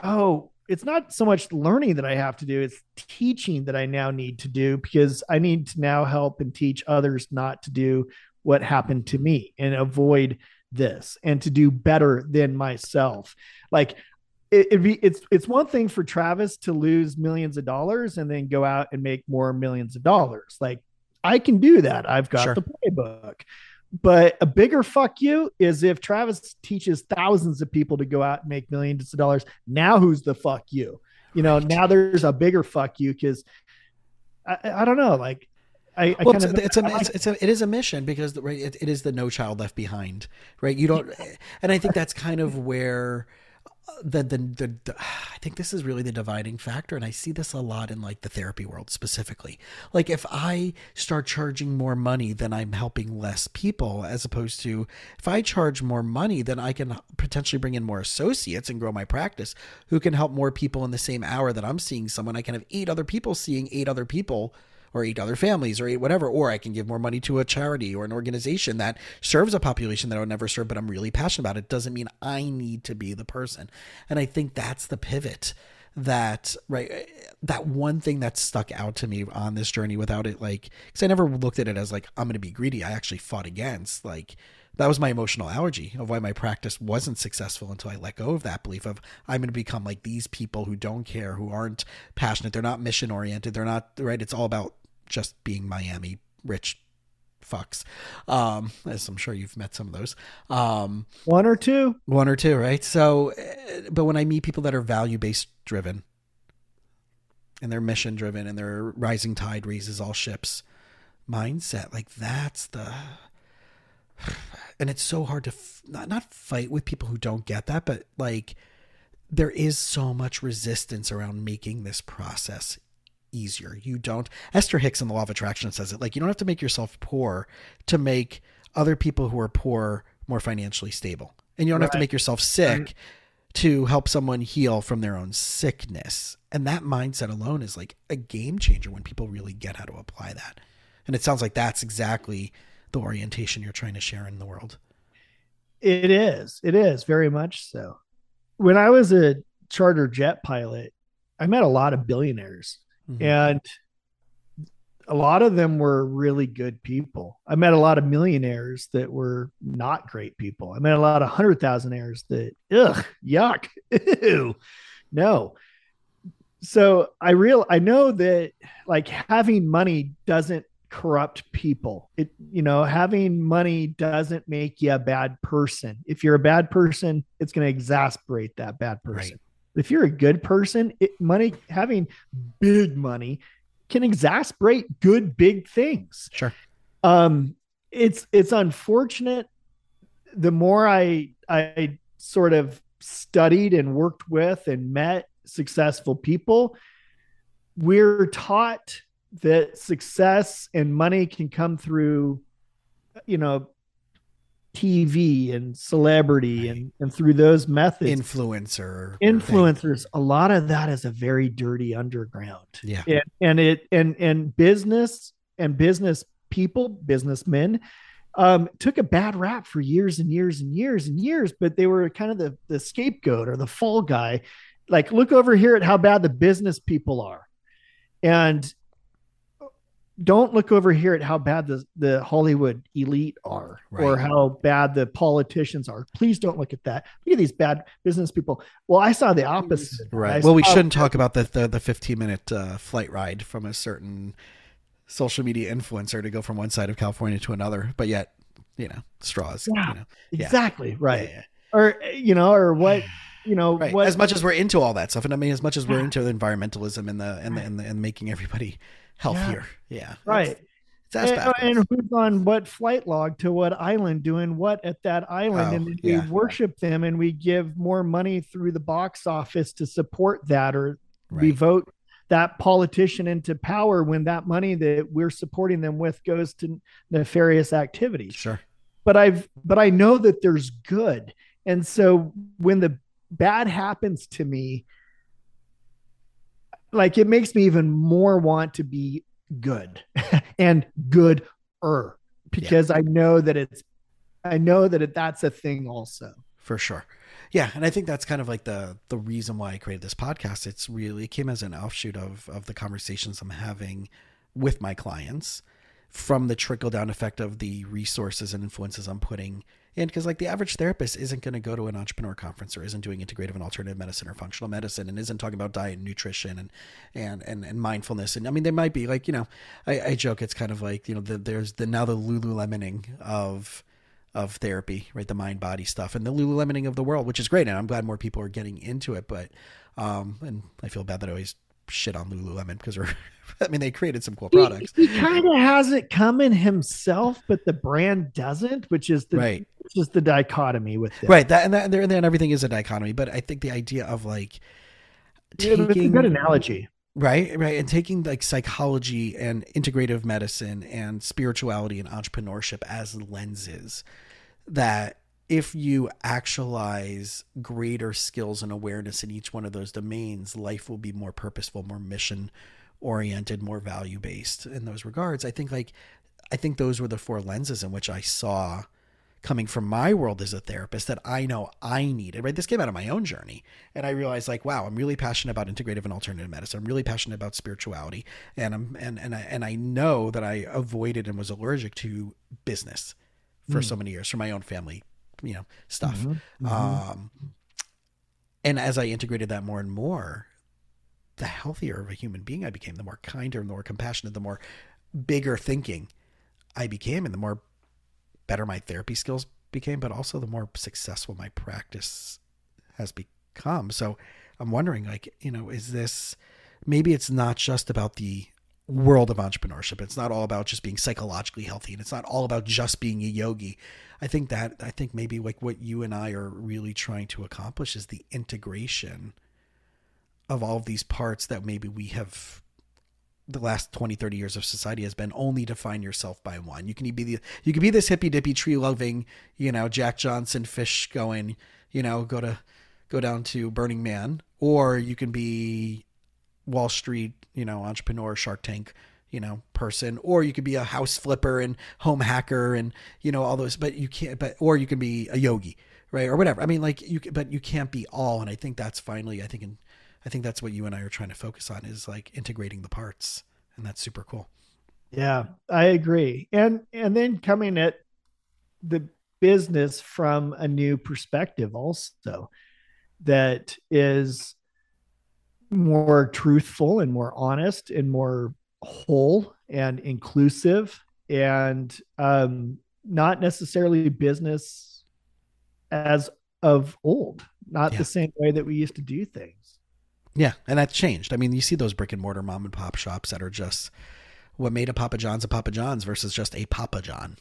oh, it's not so much learning that I have to do, it's teaching that I now need to do, because I need to now help and teach others not to do what happened to me and avoid this and to do better than myself. Like it, it'd be, it's, it's one thing for Travis to lose millions of dollars and then go out and make more millions of dollars. Like I can do that. I've got sure. the playbook. But a bigger fuck you is if Travis teaches thousands of people to go out and make millions of dollars. Now who's the fuck you? You know, right. now there's a bigger fuck you because I, I don't know. Like, I, I well, kind it's, of, it's an, like, it's, it's a, it is a mission because the, right, it, it is the no child left behind, right? You don't, and I think that's kind of where the, the the the I think this is really the dividing factor, and I see this a lot in like the therapy world specifically. Like if I start charging more money, then I'm helping less people, as opposed to if I charge more money, then I can potentially bring in more associates and grow my practice who can help more people in the same hour that I'm seeing someone. I can have eight other people seeing eight other people, or eight other families, or eight whatever, or I can give more money to a charity or an organization that serves a population that I would never serve, but I'm really passionate about. It doesn't mean I need to be the person. And I think that's the pivot that, right, that one thing that stuck out to me on this journey without it, like, because I never looked at it as like, I'm going to be greedy. I actually fought against, like, that was my emotional allergy of why my practice wasn't successful until I let go of that belief of I'm going to become like these people who don't care, who aren't passionate. They're not mission oriented. They're not right. It's all about just being Miami rich fucks. Um, as I'm sure you've met some of those, um, one or two, one or two. Right. So, but when I meet people that are value-based driven and they're mission driven and their rising tide raises all ships mindset, like that's the, and it's so hard to f- not, not fight with people who don't get that, but like there is so much resistance around making this process easier. You don't, Esther Hicks in the Law of Attraction says it, like, you don't have to make yourself poor to make other people who are poor more financially stable. And you don't right. have to make yourself sick right. to help someone heal from their own sickness. And that mindset alone is like a game changer when people really get how to apply that. And it sounds like that's exactly the orientation you're trying to share in the world. It is. It is very much so. When I was a charter jet pilot, I met a lot of billionaires, mm-hmm. and a lot of them were really good people. I met a lot of millionaires that were not great people. I met a lot of hundred thousandaires that, ugh, yuck, ew, no. So I real I know that like having money doesn't corrupt people. It, you know, having money doesn't make you a bad person. If you're a bad person, it's going to exasperate that bad person. Right. If you're a good person, it, money, having big money can exasperate good, big things. Sure. Um, it's, it's unfortunate. The more I, I sort of studied and worked with and met successful people, we're taught that success and money can come through, you know, T V and celebrity, right. and, and through those methods, influencer influencers, thing. A lot of that is a very dirty underground. Yeah. And, and it, and, and business and business people, businessmen, um, took a bad rap for years and years and years and years, but they were kind of the, the scapegoat or the fall guy. Like, look over here at how bad the business people are. And don't look over here at how bad the, the Hollywood elite are, right. or how bad the politicians are. Please don't look at that. Look at these bad business people. Well, I saw the opposite. Right. I well, we shouldn't talk about the the, the fifteen minute uh, flight ride from a certain social media influencer to go from one side of California to another, but yet, you know, straws. Yeah, you know? Exactly. Yeah. Right. Yeah. Or, you know, or what, you know, right. what, as much as we're into all that stuff. And I mean, as much as we're yeah. into the environmentalism and the, and the, and the, and making everybody healthier. Yeah. yeah. Right. It's, it's and, and who's on what flight log to what island doing what at that island. Oh, and then yeah. we worship them and we give more money through the box office to support that, or right. we vote that politician into power when that money that we're supporting them with goes to nefarious activities. Sure. But I've, but I know that there's good. And so when the bad happens to me, like, it makes me even more want to be good and gooder, because yeah. I know that it's, I know that it, that's a thing also. For sure. Yeah. And I think that's kind of like the, the reason why I created this podcast. It's really, it came as an offshoot of, of the conversations I'm having with my clients from the trickle down effect of the resources and influences I'm putting in. Cause like the average therapist isn't going to go to an entrepreneur conference, or isn't doing integrative and alternative medicine or functional medicine, and isn't talking about diet and nutrition and, and, and, and mindfulness. And I mean, they might be like, you know, I, I joke, it's kind of like, you know, the, there's the, now the Lululemoning of, of therapy, right? The mind body stuff and the Lululemoning of the world, which is great. And I'm glad more people are getting into it, but, um, and I feel bad that I always shit on Lululemon because we're, I mean, they created some cool products. He, he kind of has it coming himself, but the brand doesn't, which is the, right. which is the dichotomy with it. Right. That, and that, and then everything is a dichotomy, but I think the idea of like taking, yeah, it's a good analogy, right. Right. And taking like psychology and integrative medicine and spirituality and entrepreneurship as lenses, that if you actualize greater skills and awareness in each one of those domains, life will be more purposeful, more mission oriented, more value based in those regards. I think like, I think those were the four lenses in which I saw coming from my world as a therapist that I know I needed, right? This came out of my own journey. And I realized like, wow, I'm really passionate about integrative and alternative medicine. I'm really passionate about spirituality. And I'm, and, and I, and I know that I avoided and was allergic to business for mm. so many years, for my own family, you know, stuff. Mm-hmm. Mm-hmm. Um, and as I integrated that more and more, the healthier of a human being I became, the more kinder, the more compassionate, the more bigger thinking I became, and the more better my therapy skills became, but also the more successful my practice has become. So I'm wondering, like, you know, is this, maybe it's not just about the world of entrepreneurship. It's not all about just being psychologically healthy, and it's not all about just being a yogi. I think that, I think maybe like what you and I are really trying to accomplish is the integration of all of these parts that maybe we have the last twenty, thirty years of society has been only define yourself by one. You can be the, you can be this hippy dippy tree loving, you know, Jack Johnson fish going, you know, go to, go down to Burning Man, or you can be Wall Street, you know, entrepreneur, Shark Tank, you know, person, or you could be a house flipper and home hacker and, you know, all those, but you can't, but, or you can be a yogi, right? Or whatever. I mean, like you, but you can't be all. And I think that's finally, I think, in, I think that's what you and I are trying to focus on, is like integrating the parts, and that's super cool. Yeah, I agree. And, and then coming at the business from a new perspective also, that is more truthful and more honest and more whole and inclusive, and um, not necessarily business as of old, not yeah. the same way that we used to do things. Yeah. And that's changed. I mean, you see those brick and mortar mom and pop shops that are just what made a Papa John's a Papa John's versus just a Papa John.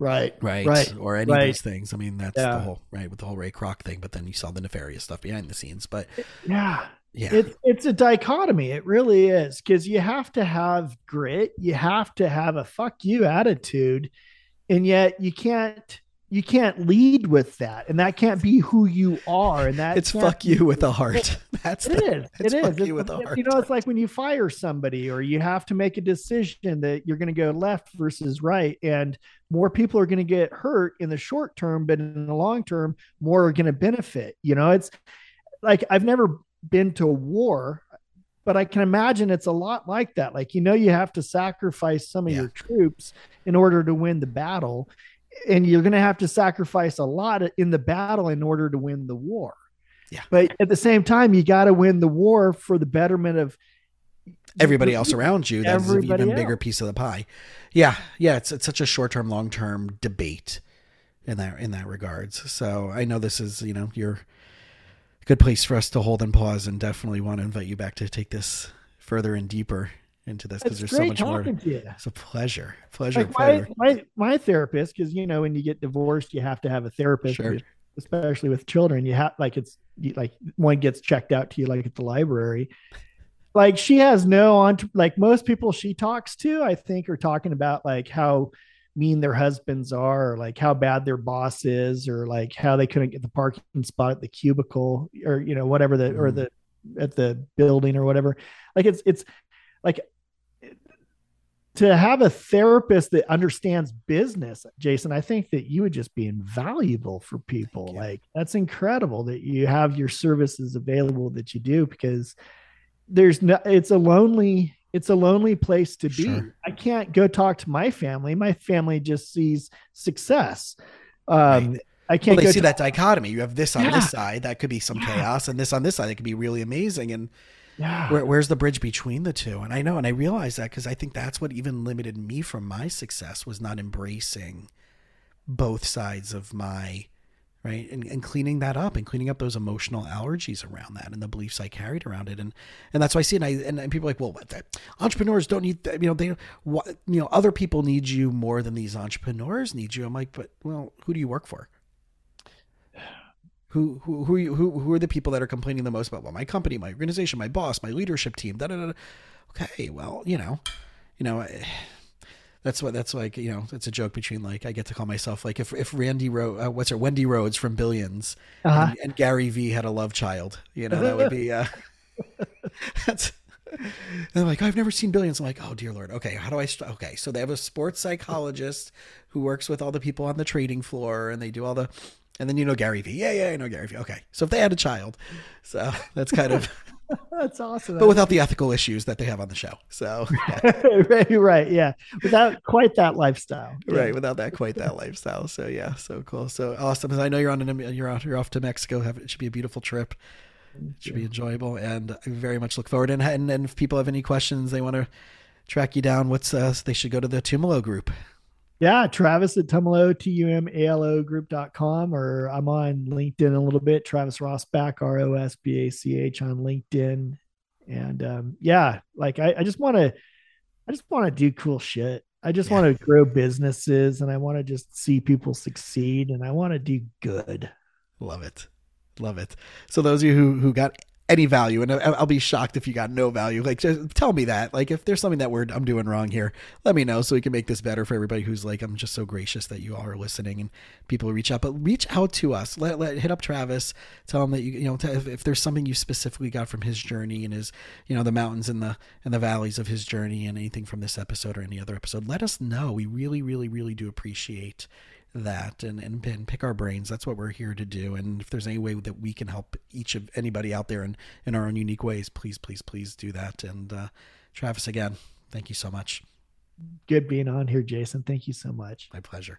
Right. Right. right or any right. of those things. I mean, that's yeah. the whole, right. With the whole Ray Kroc thing, but then you saw the nefarious stuff behind the scenes, but it, yeah, yeah. It, it's a dichotomy. It really is. 'Cause you have to have grit. You have to have a fuck you attitude, and yet you can't, you can't lead with that, and that can't be who you are. And that it's fuck you with a heart. That's it. Is. It is. You know, it's like when you fire somebody, or you have to make a decision that you're going to go left versus right, and more people are going to get hurt in the short term, but in the long term, more are going to benefit. You know, it's like, I've never been to a war, but I can imagine it's a lot like that. Like, you know, you have to sacrifice some of yeah. your troops in order to win the battle. And you're going to have to sacrifice a lot in the battle in order to win the war. Yeah. But at the same time, you got to win the war for the betterment of everybody else around you. That's an even else. bigger piece of the pie. Yeah. Yeah. It's, it's such a short-term, long-term debate in that, in that regards. So I know this is, you know, your good place for us to hold and pause, and definitely want to invite you back to take this further and deeper into this, because there's so much more. It's a pleasure, pleasure, like my, pleasure. My, my therapist, because you know, when you get divorced, you have to have a therapist, sure. especially with children. You have like it's you, like one gets checked out to you, like at the library. Like she has no on. Like most people she talks to, I think, are talking about like how mean their husbands are, or like how bad their boss is, or like how they couldn't get the parking spot at the cubicle, or you know, whatever the mm. or the at the building or whatever. Like it's it's like. To have a therapist that understands business, Jason, I think that you would just be invaluable for people. Like that's incredible that you have your services available that you do, because there's no, it's a lonely, it's a lonely place to be. Sure. I can't go talk to my family. My family just sees success. Um, right. I can't well, they see talk- that dichotomy. You have this on yeah. this side that could be some yeah. chaos, and this on this side that could be really amazing. And, Yeah. Where, where's the bridge between the two? And I know, and I realize that, because I think that's what even limited me from my success, was not embracing both sides of my, right, and, and cleaning that up, and cleaning up those emotional allergies around that, and the beliefs I carried around it, and and that's why I see it. And, I, and, and people are like, well, what, that, entrepreneurs don't need, you know, they, what, you know, other people need you more than these entrepreneurs need you. I'm like, but well, who do you work for? Who who who who who are the people that are complaining the most about, well, my company, my organization, my boss, my leadership team? Da da da. Okay, well, you know, you know, that's what that's like. You know, it's a joke between, like, I get to call myself like if if Randy Ro- uh, what's her Wendy Rhodes from Billions uh-huh. and, and Gary Vee had a love child. You know, that would be. Uh, that's. And they're like, oh, I've never seen Billions. I'm like, oh dear Lord. Okay. How do I, st- okay. So they have a sports psychologist who works with all the people on the trading floor, and they do all the, and then, you know, Gary Vee. Yeah. Yeah. I know Gary Vee. Okay. So if they had a child, so that's kind of, that's awesome. But without the ethical issues that they have on the show. So, yeah. right, right. Yeah. Without quite that lifestyle. Right. Yeah. Without that, quite that lifestyle. So yeah. So cool. So awesome. I know you're on an, you're out, you're off to Mexico. Have, it should be a beautiful trip. It should be enjoyable, and I very much look forward. And, and, and if people have any questions, they want to track you down, what's uh, they should go to the Tumalo group. Yeah. Travis at Tumalo, T U M A L O group dot com, or I'm on LinkedIn a little bit. Travis Rosbach, R O S B A C H on LinkedIn. And um, yeah, like I, I just want to, I just want to do cool shit. I just yeah. want to grow businesses, and I want to just see people succeed, and I want to do good. Love it. Love it. So those of you who, who got any value, and I'll be shocked if you got no value. Like, just tell me that. Like, if there's something that we're I'm doing wrong here, let me know so we can make this better for everybody who's like, I'm just so gracious that you all are listening and people reach out. But reach out to us. Let let hit up Travis. Tell him that you you know if, if there's something you specifically got from his journey and his you know the mountains and the and the valleys of his journey and anything from this episode or any other episode. Let us know. We really really really do appreciate that and, and and pick our brains. That's what we're here to do. And if there's any way that we can help each of anybody out there in in our own unique ways, please please please do that. And uh Travis, again, thank you so much. Good being on here, Jason. Thank you so much. My pleasure.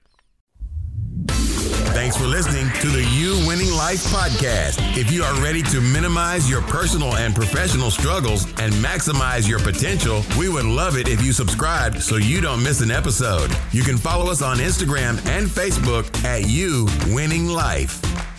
Thanks for listening to the You Winning Life Podcast. If you are ready to minimize your personal and professional struggles and maximize your potential, we would love it if you subscribe so you don't miss an episode. You can follow us on Instagram and Facebook at You Winning Life.